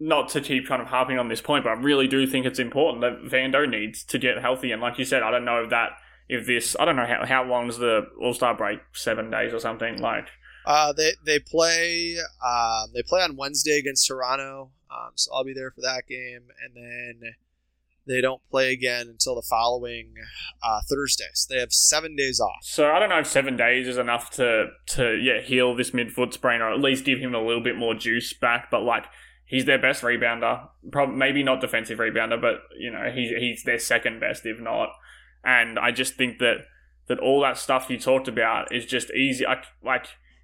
not to keep kind of harping on this point, but I really do think it's important that Vando needs to get healthy. And like you said, I don't know if that if this, I don't know how long is the All-Star break, 7 days or something like. They play on Wednesday against Toronto, so I'll be there for that game, and then they don't play again until the following Thursday. So they have 7 days off. So I don't know if 7 days is enough to heal this midfoot sprain, or at least give him a little bit more juice back. But like, he's their best rebounder, probably maybe not defensive rebounder, but you know he's their second best if not. And I just think that all that stuff you talked about is just easy.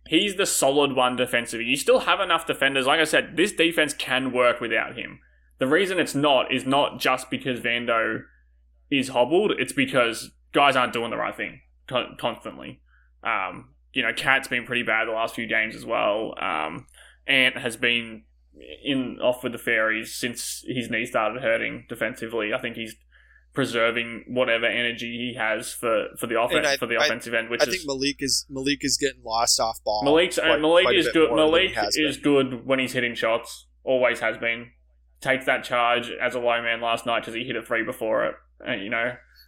He's the solid one defensively. You still have enough defenders. Like I said, this defense can work without him. The reason it's not is not just because Vando is hobbled. It's because guys aren't doing the right thing constantly. Cat's been pretty bad the last few games as well. Ant has been off with the Fairies since his knee started hurting defensively. I think he's preserving whatever energy he has for the offense, for the offensive end, which I think Malik is getting lost off ball. Malik is good. Malik is good when he's hitting shots. Always has been. Takes that charge as a low man last night because he hit a three before it.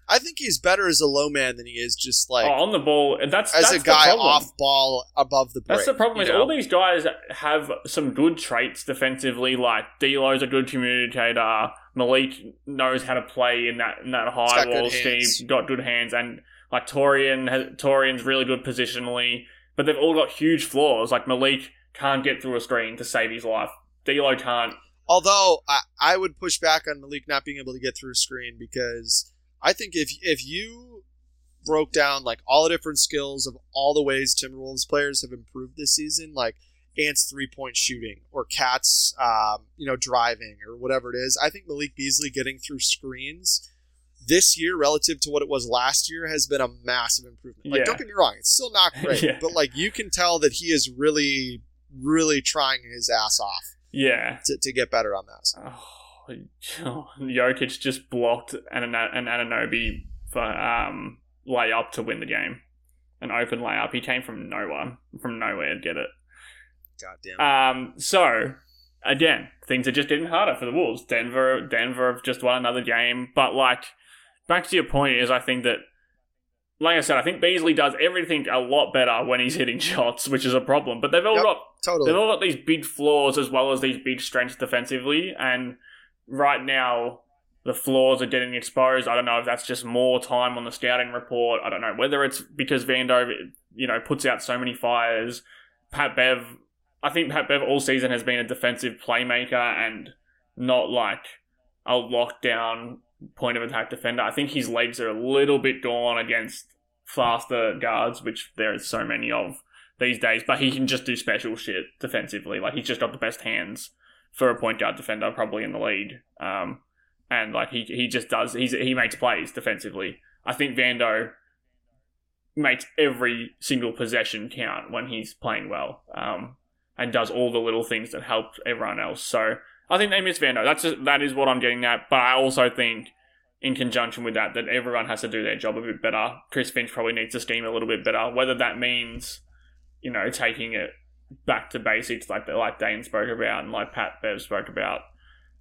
I think he's better as a low man than he is just like on the ball. That's a guy off ball above the break. That's the problem. All these guys have some good traits defensively. Like D'Lo's a good communicator. Malik knows how to play in that high wall scheme. Got good hands, and like Torian's really good positionally. But they've all got huge flaws. Like Malik can't get through a screen to save his life. D'Lo can't. Although I would push back on Malik not being able to get through a screen, because I think if you broke down like all the different skills of all the ways Timberwolves players have improved this season, like Ant's 3-point shooting or Cat's driving or whatever it is, I think Malik Beasley getting through screens this year relative to what it was last year has been a massive improvement. Like, don't get me wrong, it's still not great, but like you can tell that he is really, really trying his ass off. Yeah, to get better on that. Jokic just blocked an Anunoby for layup to win the game, an open layup. He came from nowhere to get it. God damn. So again, things are just getting harder for the Wolves. Denver have just won another game, but like back to your point is, I think that, like I said, I think Beasley does everything a lot better when he's hitting shots, which is a problem. But they've all got these big flaws as well as these big strengths defensively. And right now, the flaws are getting exposed. I don't know if that's just more time on the scouting report. I don't know whether it's because Vando, puts out so many fires. Pat Bev all season has been a defensive playmaker and not like a lockdown point of attack defender. I think his legs are a little bit gone against faster guards, which there is so many of these days, but he can just do special shit defensively. Like, he's just got the best hands for a point guard defender probably in the league. And like he just does, he makes plays defensively. I think Vando makes every single possession count when he's playing well, and does all the little things that help everyone else. So I think they miss Vando. That is what I'm getting at. But I also think, in conjunction with that, everyone has to do their job a bit better. Chris Finch probably needs to scheme a little bit better. Whether that means, taking it back to basics like Dane spoke about and like Pat Bev spoke about,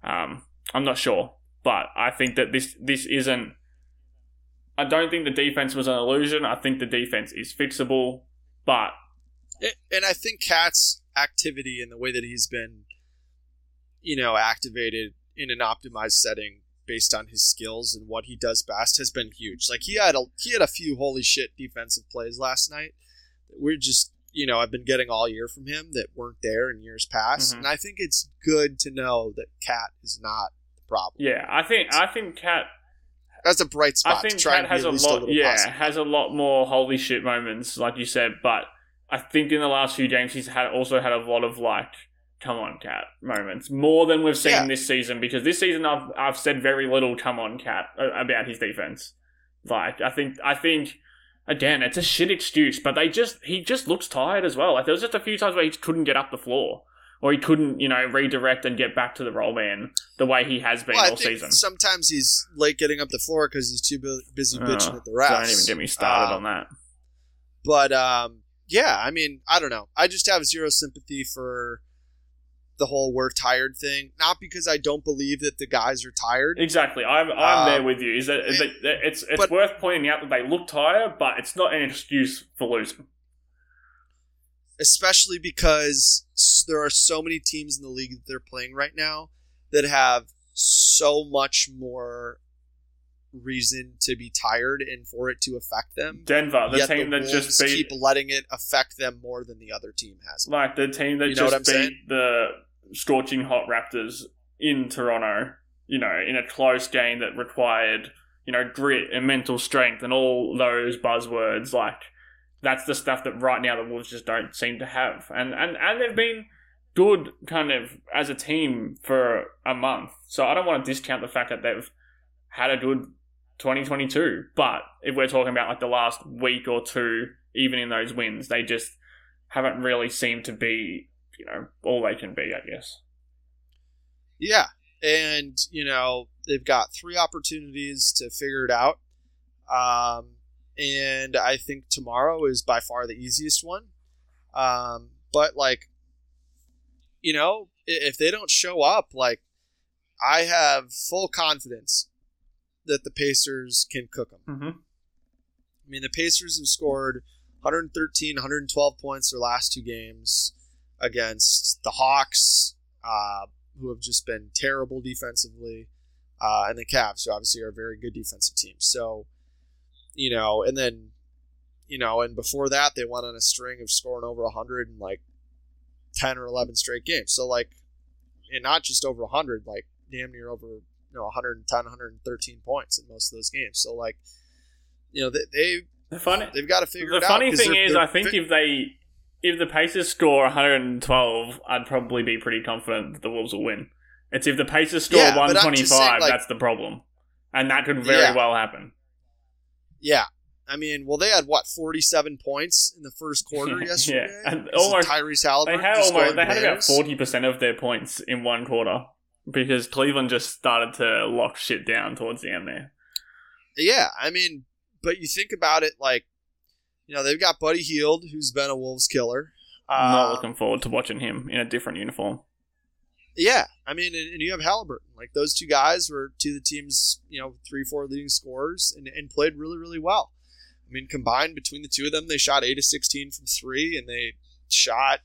I'm not sure. But I think that this isn't. I don't think the defense was an illusion. I think the defense is fixable. But and I think Cat's activity and the way that he's been activated in an optimized setting based on his skills and what he does best has been huge. Like, he had a few holy shit defensive plays last night that we're just, I've been getting all year from him that weren't there in years past. Mm-hmm. And I think it's good to know that Cat is not the problem. Yeah, I think Cat has a bright spot. I think Cat has has a lot more holy shit moments, like you said, but I think in the last few games he's also had a lot of like, come on, Cat moments, more than we've seen this season, because this season I've said very little come on, Cat about his defense. Like, I think again, it's a shit excuse, but he just looks tired as well. Like, there was just a few times where he couldn't get up the floor, or he couldn't, redirect and get back to the roll man the way he has been all season. Sometimes he's late getting up the floor because he's too busy bitching at the refs. Don't even get me started on that. But yeah, I mean, I don't know. I just have zero sympathy for the whole we're tired thing. Not because I don't believe that the guys are tired. Exactly. I'm there with you. It's worth pointing out that they look tired, but it's not an excuse for losing. Especially because there are so many teams in the league that they're playing right now that have so much more reason to be tired and for it to affect them. Denver, the team that just keep letting it affect them more than the other team has. Like the team that just beat the scorching hot Raptors in Toronto, in a close game that required, grit and mental strength and all those buzzwords. Like, that's the stuff that right now the Wolves just don't seem to have. And they've been good kind of as a team for a month. So I don't want to discount the fact that they've had a good 2022, but if we're talking about like the last week or two, even in those wins, they just haven't really seemed to be, all they can be, I guess. Yeah, and they've got three opportunities to figure it out, and I think tomorrow is by far the easiest one. But like, if they don't show up, like, I have full confidence that the Pacers can cook them. Mm-hmm. I mean, the Pacers have scored 113, 112 points their last two games against the Hawks, who have just been terrible defensively, and the Cavs, who obviously are a very good defensive team. So, and then, and before that, they went on a string of scoring over 100 in like 10 or 11 straight games. So, like, and not just over 100, like damn near over 110, 113 points in most of those games. So, like, they've got to figure it out. The funny thing is, I think if the Pacers score 112, I'd probably be pretty confident that the Wolves will win. It's if the Pacers score 125, that's the problem. And that could very well happen. Yeah. I mean, well, they had, 47 points in the first quarter yesterday? Yeah. And almost, Tyrese Halliburton. They had about 40% of their points in one quarter, because Cleveland just started to lock shit down towards the end there. Yeah, I mean, but you think about it, like, they've got Buddy Hield, who's been a Wolves killer. I'm not looking forward to watching him in a different uniform. Yeah, I mean, and you have Halliburton. Like, those two guys were two of the team's, 3-4 leading scorers and played really, really well. I mean, combined between the two of them, they shot 8 of 16 from 3, and they shot,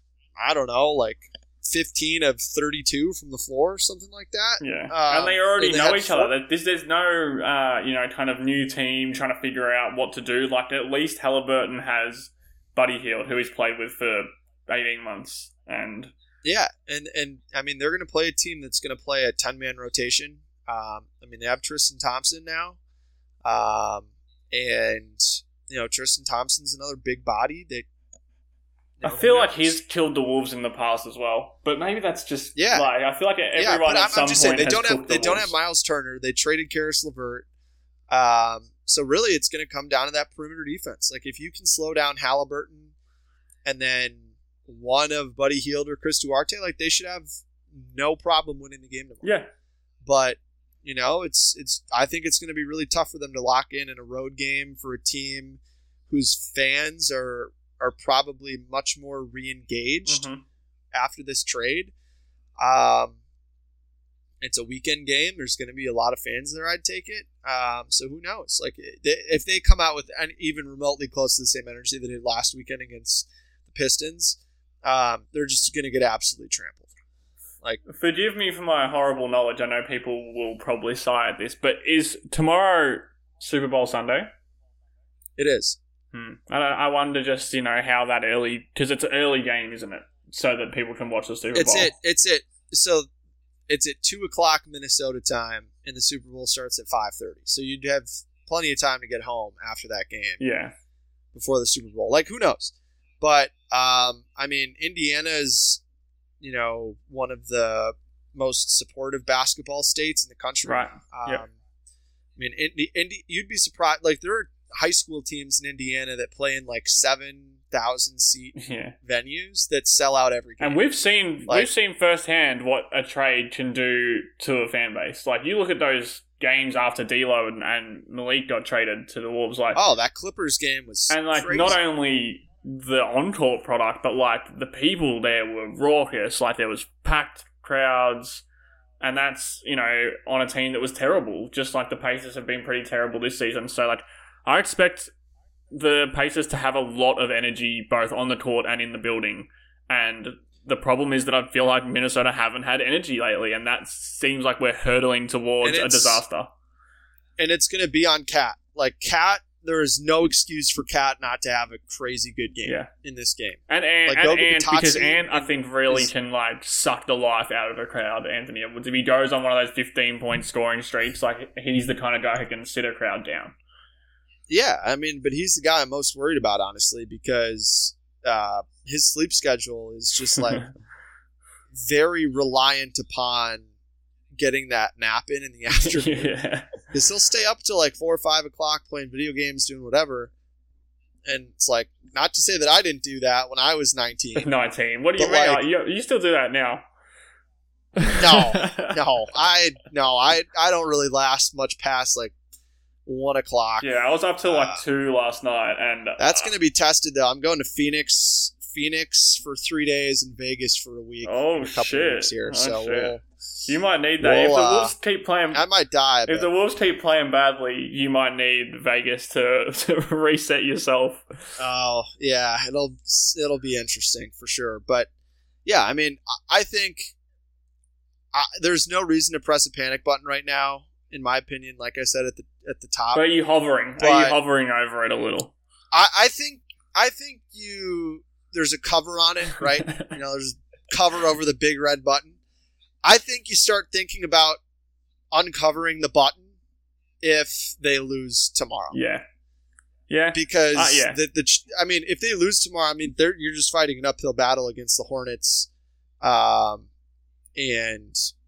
15 of 32 from the floor or something like that. Yeah. And they already know each other. There's no, kind of new team trying to figure out what to do. Like, at least Halliburton has Buddy Hield, who he's played with for 18 months. And yeah. And I mean, they're going to play a team that's going to play a 10-man rotation. I mean, they have Tristan Thompson now. And, Tristan Thompson's another big body that, I feel like he's killed the Wolves in the past as well, but maybe that's just like I feel like everyone at some point they don't have Miles Turner. They traded Karis LeVert, so really it's going to come down to that perimeter defense. Like, if you can slow down Halliburton and then one of Buddy Hield or Chris Duarte, like, they should have no problem winning the game tomorrow. Yeah, but it's I think it's going to be really tough for them to lock in a road game for a team whose fans are probably much more re-engaged after this trade. It's a weekend game. There's going to be a lot of fans there, I'd take it. So who knows? Like, if they come out with even remotely close to the same energy they did last weekend against the Pistons, they're just going to get absolutely trampled. Like, forgive me for my horrible knowledge. I know people will probably sigh at this, but is tomorrow Super Bowl Sunday? It is. I wonder just, how that early, because it's an early game, isn't it? So that people can watch the Super Bowl. It's it. So it's at 2:00 Minnesota time, and the Super Bowl starts at 5:30. So you'd have plenty of time to get home after that game. Yeah. Before the Super Bowl. Like, who knows? But, I mean, Indiana is, one of the most supportive basketball states in the country. Right. Yeah. I mean, you'd be surprised. Like, there are high school teams in Indiana that play in like 7,000 seat venues that sell out every game. And we've seen firsthand what a trade can do to a fan base. Like, you look at those games after D'Lo and Malik got traded to the Wolves. Like, oh, that Clippers game was and like crazy. Not only the on-court product, but like the people there were raucous. Like, there was packed crowds, and that's, you know, on a team that was terrible, just like the Pacers have been pretty terrible this season. So, like, I expect the Pacers to have a lot of energy both on the court and in the building, and the problem is that I feel like Minnesota haven't had energy lately, and that seems like we're hurtling towards a disaster. And it's going to be on Cat. Like, Cat, there is no excuse for Cat not to have a crazy good game in this game. And I think, really can, like, suck the life out of a crowd, Anthony. If he goes on one of those 15-point scoring streaks, like, he's the kind of guy who can sit a crowd down. Yeah, I mean, but he's the guy I'm most worried about, honestly, because his sleep schedule is just like very reliant upon getting that nap in the afternoon. Yeah. Because he'll stay up till like 4 or 5 o'clock playing video games, doing whatever. And it's like, not to say that I didn't do that when I was 19. 19. What do you mean? Like, you still do that now? No, I don't really last much past like 1 o'clock. Yeah, I was up till like 2 last night, and that's going to be tested though. I'm going to Phoenix for 3 days and Vegas for a week. Oh, a couple shit! Of weeks here, you might need that. If the Wolves keep playing, I might die. If the Wolves keep playing badly, you might need Vegas to reset yourself. Oh yeah, it'll be interesting for sure. But yeah, I mean, I think there's no reason to press a panic button right now, in my opinion. Like I said at the top. But are you hovering over it a little? I think you, there's a cover on it, right? You know, there's a cover over the big red button. I think you start thinking about uncovering the button if they lose tomorrow. Yeah. Yeah. Because I mean, if they lose tomorrow, I mean, you're just fighting an uphill battle against the Hornets and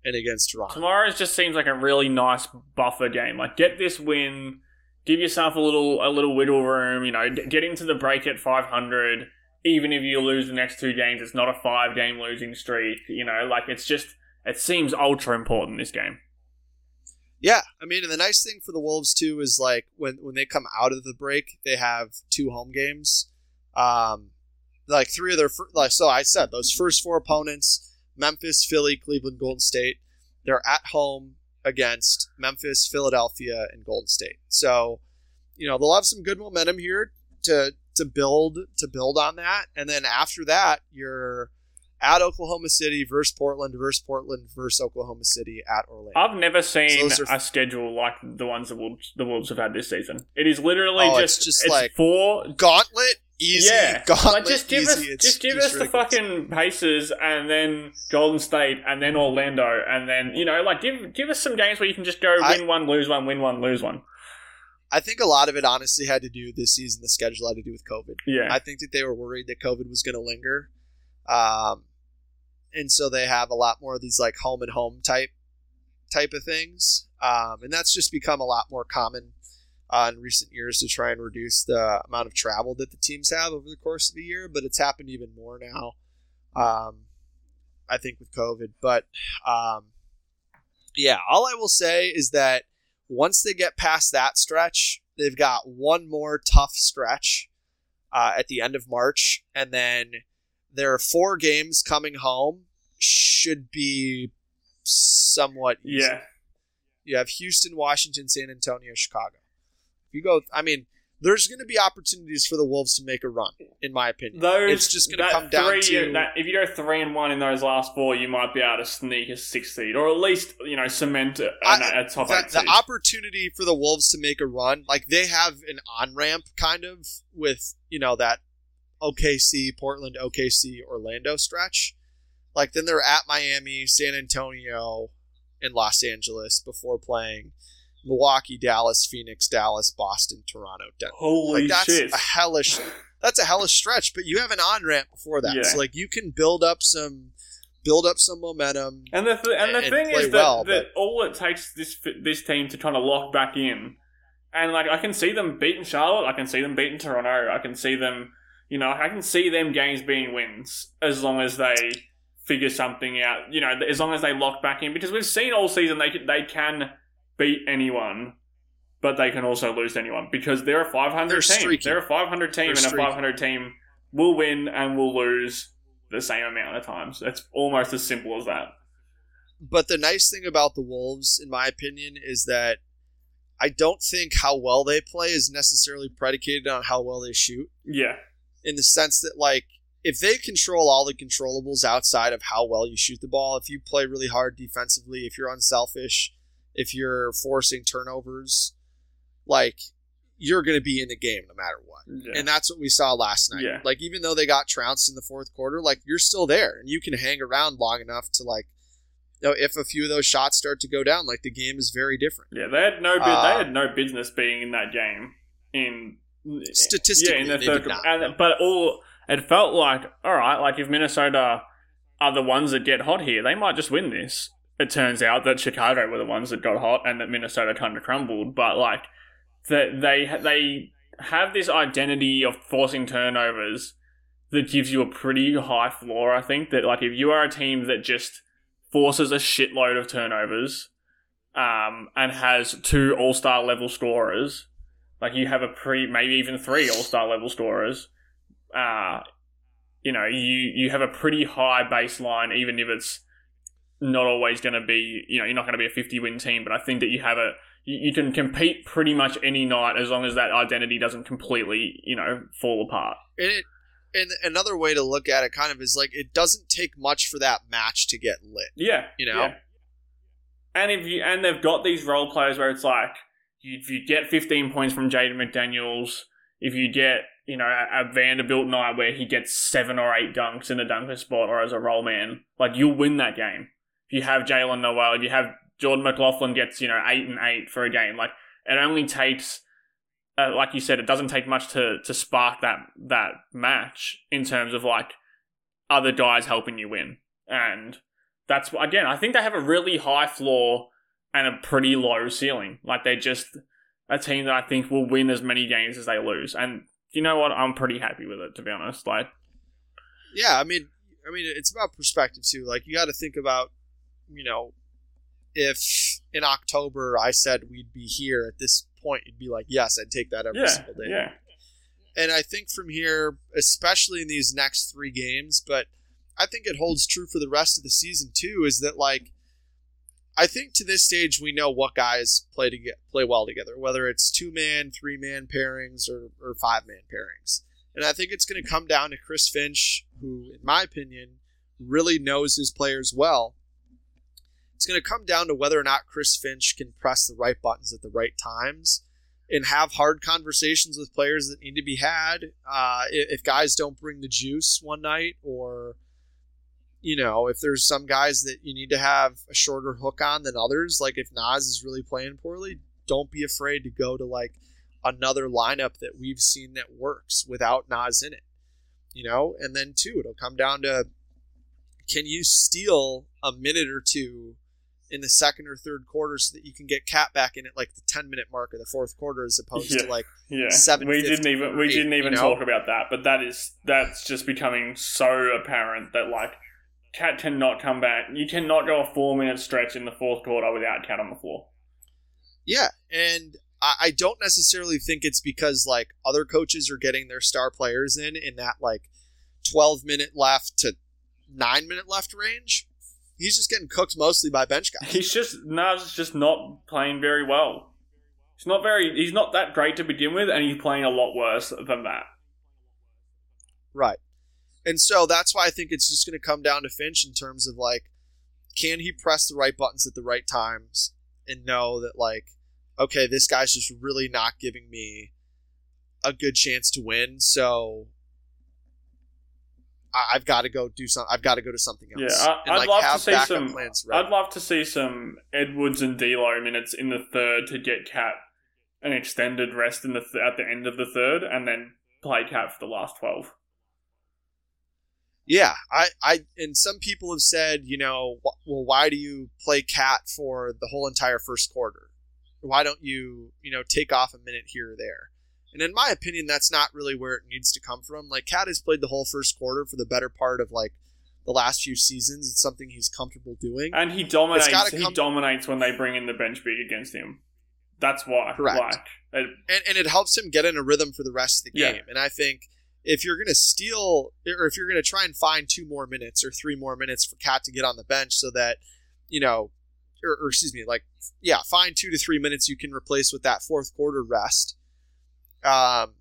against Toronto. Tomorrow just seems like a really nice buffer game. Like, get this win, give yourself a little wiggle room, you know, get into the break at 500. Even if you lose the next 2 games, it's not a 5-game losing streak. You know, like, it's just, it seems ultra important, this game. Yeah. I mean, and the nice thing for the Wolves, too, is, like, when they come out of the break, they have 2 home games. Like, 3 of their, like, so I said, those first 4 opponents, Memphis, Philly, Cleveland, Golden State, they're at home against Memphis, Philadelphia, and Golden State. So, you know, they'll have some good momentum here to build on that. And then after that, you're at Oklahoma City versus Portland versus Oklahoma City at Orlando. I've never seen a schedule like the ones the Wolves have had this season. It is literally it's like 4 gauntlet easy. Yeah. Gauntlet, like, just give us the fucking Pacers and then Golden State and then Orlando and then, you know, like, give us some games where you can just go win one, lose one. I think a lot of it honestly had to do this season, the schedule had to do with COVID. Yeah. I think that they were worried that COVID was going to linger. And so they have a lot more of these like home and home type of things. And that's just become a lot more common in recent years to try and reduce the amount of travel that the teams have over the course of the year, but it's happened even more now. I think with COVID, but yeah, all I will say is that once they get past that stretch, they've got one more tough stretch at the end of March, and then their 4 games coming home should be somewhat easy. Yeah. You have Houston, Washington, San Antonio, Chicago. There's going to be opportunities for the Wolves to make a run, in my opinion. It's just going to come down to that. If you go 3-1 in those last 4, you might be able to sneak a 6th seed, or at least, you know, cement a top 8 seed. The opportunity for the Wolves to make a run, like, they have an on-ramp kind of with, you know, that OKC, Portland, OKC, Orlando stretch. Like, then they're at Miami, San Antonio, and Los Angeles before playing Milwaukee, Dallas, Phoenix, Dallas, Boston, Toronto, Denver. Holy shit. That's a hellish stretch, but you have an on-ramp before that. Yeah. So, like, you can build up some momentum. And the thing is that all it takes this team to kind of lock back in. And, like, I can see them beating Charlotte. I can see them beating Toronto. I can see them, you know, I can see them games being wins as long as they figure something out, you know, as long as they lock back in. Because we've seen all season they can beat anyone, but they can also lose anyone because they're a .500 team. They're a .500 team, and a .500 team will win and will lose the same amount of times. That's almost as simple as that. But the nice thing about the Wolves, in my opinion, is that I don't think how well they play is necessarily predicated on how well they shoot. Yeah. In the sense that, like, if they control all the controllables outside of how well you shoot the ball, if you play really hard defensively, if you're unselfish, if you're forcing turnovers, like, you're going to be in the game no matter what. Yeah. And that's what we saw last night. Yeah. Like, even though they got trounced in the fourth quarter, like, you're still there. And you can hang around long enough to, like, you know, if a few of those shots start to go down, like, the game is very different. Yeah, they had no business being in that game. Statistically, in the third quarter. It felt like, all right, like, if Minnesota are the ones that get hot here, they might just win this. It turns out that Chicago were the ones that got hot and that Minnesota kind of crumbled. But, like, that they have this identity of forcing turnovers that gives you a pretty high floor, I think, that, like, if you are a team that just forces a shitload of turnovers and has two all-star level scorers, like, you have maybe even three all-star level scorers, you have a pretty high baseline, even if it's not always going to be, you know, you're not going to be a 50-win team, but I think that you have you can compete pretty much any night as long as that identity doesn't completely, you know, fall apart. And another way to look at it kind of is, like, it doesn't take much for that match to get lit. Yeah. You know? Yeah. And they've got these role players where it's like, if you get 15 points from Jaden McDaniels, if you get, you know, a Vanderbilt night where he gets 7 or 8 dunks in a dunker spot or as a role man, like, you'll win that game. If you have Jalen Noel, if you have Jordan McLaughlin gets, you know, 8 and 8 for a game, like, it only takes... like you said, it doesn't take much to spark that match in terms of, like, other guys helping you win. And that's, again, I think they have a really high floor and a pretty low ceiling. Like, they're just a team that I think will win as many games as they lose. And you know what? I'm pretty happy with it, to be honest. Like, yeah, I mean, it's about perspective too. Like, you got to think about, you know, if in October I said we'd be here at this point, you'd be like, yes, I'd take that every single day. Yeah. And I think from here, especially in these next 3 games, but I think it holds true for the rest of the season too, is that, like, I think to this stage we know what guys play well together, whether it's 2-man, 3-man pairings or 5-man pairings. And I think it's going to come down to Chris Finch, who, in my opinion, really knows his players well. It's going to come down to whether or not Chris Finch can press the right buttons at the right times and have hard conversations with players that need to be had. If guys don't bring the juice one night, or, you know, if there's some guys that you need to have a shorter hook on than others, like if Nas is really playing poorly, don't be afraid to go to, like, another lineup that we've seen that works without Nas in it, you know? And then too, it'll come down to, can you steal a minute or two in the second or third quarter so that you can get Cat back in at, like, the 10-minute mark of the fourth quarter as opposed to, like, 7:15. We didn't even talk about that, but that's just becoming so apparent that, like, Cat cannot come back. You cannot go a 4-minute stretch in the fourth quarter without Cat on the floor. Yeah, and I don't necessarily think it's because, like, other coaches are getting their star players in that, like, 12-minute left to 9-minute left range. He's just getting cooked mostly by bench guys. Nas is just not playing very well. He's not that great to begin with, and he's playing a lot worse than that. Right. And so that's why I think it's just going to come down to Finch in terms of, like, can he press the right buttons at the right times and know that, like, okay, this guy's just really not giving me a good chance to win, so I've got to go do something. I've got to go to something else. Yeah, I'd love to see some Edwards and D'Lo minutes in the third to get Cat an extended rest at the end of the third, and then play Cat for the last 12. Yeah, I and some people have said, you know, well, why do you play Cat for the whole entire first quarter? Why don't you take off a minute here or there? And in my opinion, that's not really where it needs to come from. Like, Cat has played the whole first quarter for the better part of, like, the last few seasons. It's something he's comfortable doing. And he dominates when they bring in the bench big against him. That's why. Correct. Why. And it helps him get in a rhythm for the rest of the game. Yeah. And I think if you're going to steal, or if you're going to try and find 2 more minutes or 3 more minutes for Cat to get on the bench so that, you know, or excuse me, like, yeah, find 2 to 3 minutes you can replace with that fourth quarter rest. You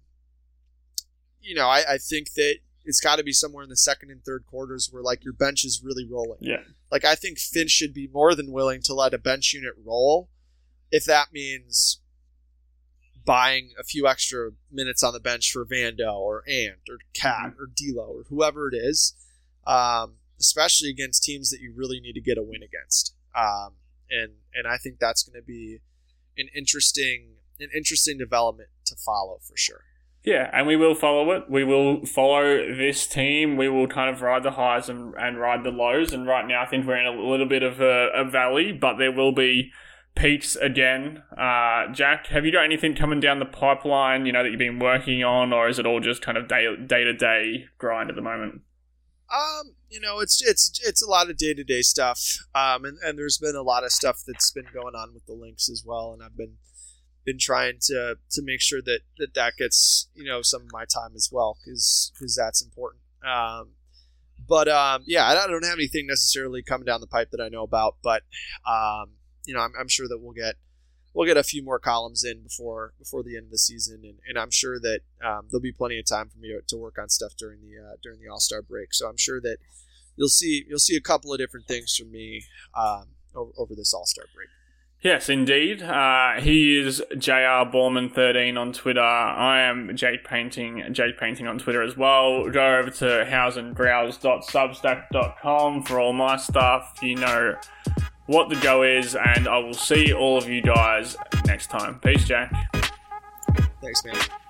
know, I think that it's got to be somewhere in the second and third quarters where, like, your bench is really rolling. Yeah. Like, I think Finch should be more than willing to let a bench unit roll if that means buying a few extra minutes on the bench for Vando or Ant or Cat or D'Lo or whoever it is, especially against teams that you really need to get a win against. And I think that's going to be an interesting development to follow for sure. Yeah, and we will follow it. We will follow this team. We will kind of ride the highs and ride the lows. And right now I think we're in a little bit of a valley, but there will be peaks again. Jack, have you got anything coming down the pipeline, you know, that you've been working on, or is it all just kind of day-to-day grind at the moment? You know, it's a lot of day-to-day stuff. And there's been a lot of stuff that's been going on with the Lynx as well, and I've been trying to make sure that gets, you know, some of my time as well, because that's important. Yeah, I don't have anything necessarily coming down the pipe that I know about, but you know, I'm sure that we'll get a few more columns in before the end of the season, and I'm sure that there'll be plenty of time for me to work on stuff during the All-Star break. So I'm sure that you'll see a couple of different things from me over this All-Star break. Yes, indeed. He is JR Borman 13 on Twitter. I am Jake Painting on Twitter as well. Go over to houseandbrowse.substack.com for all my stuff. You know what the go is, and I will see all of you guys next time. Peace, Jack. Thanks, man.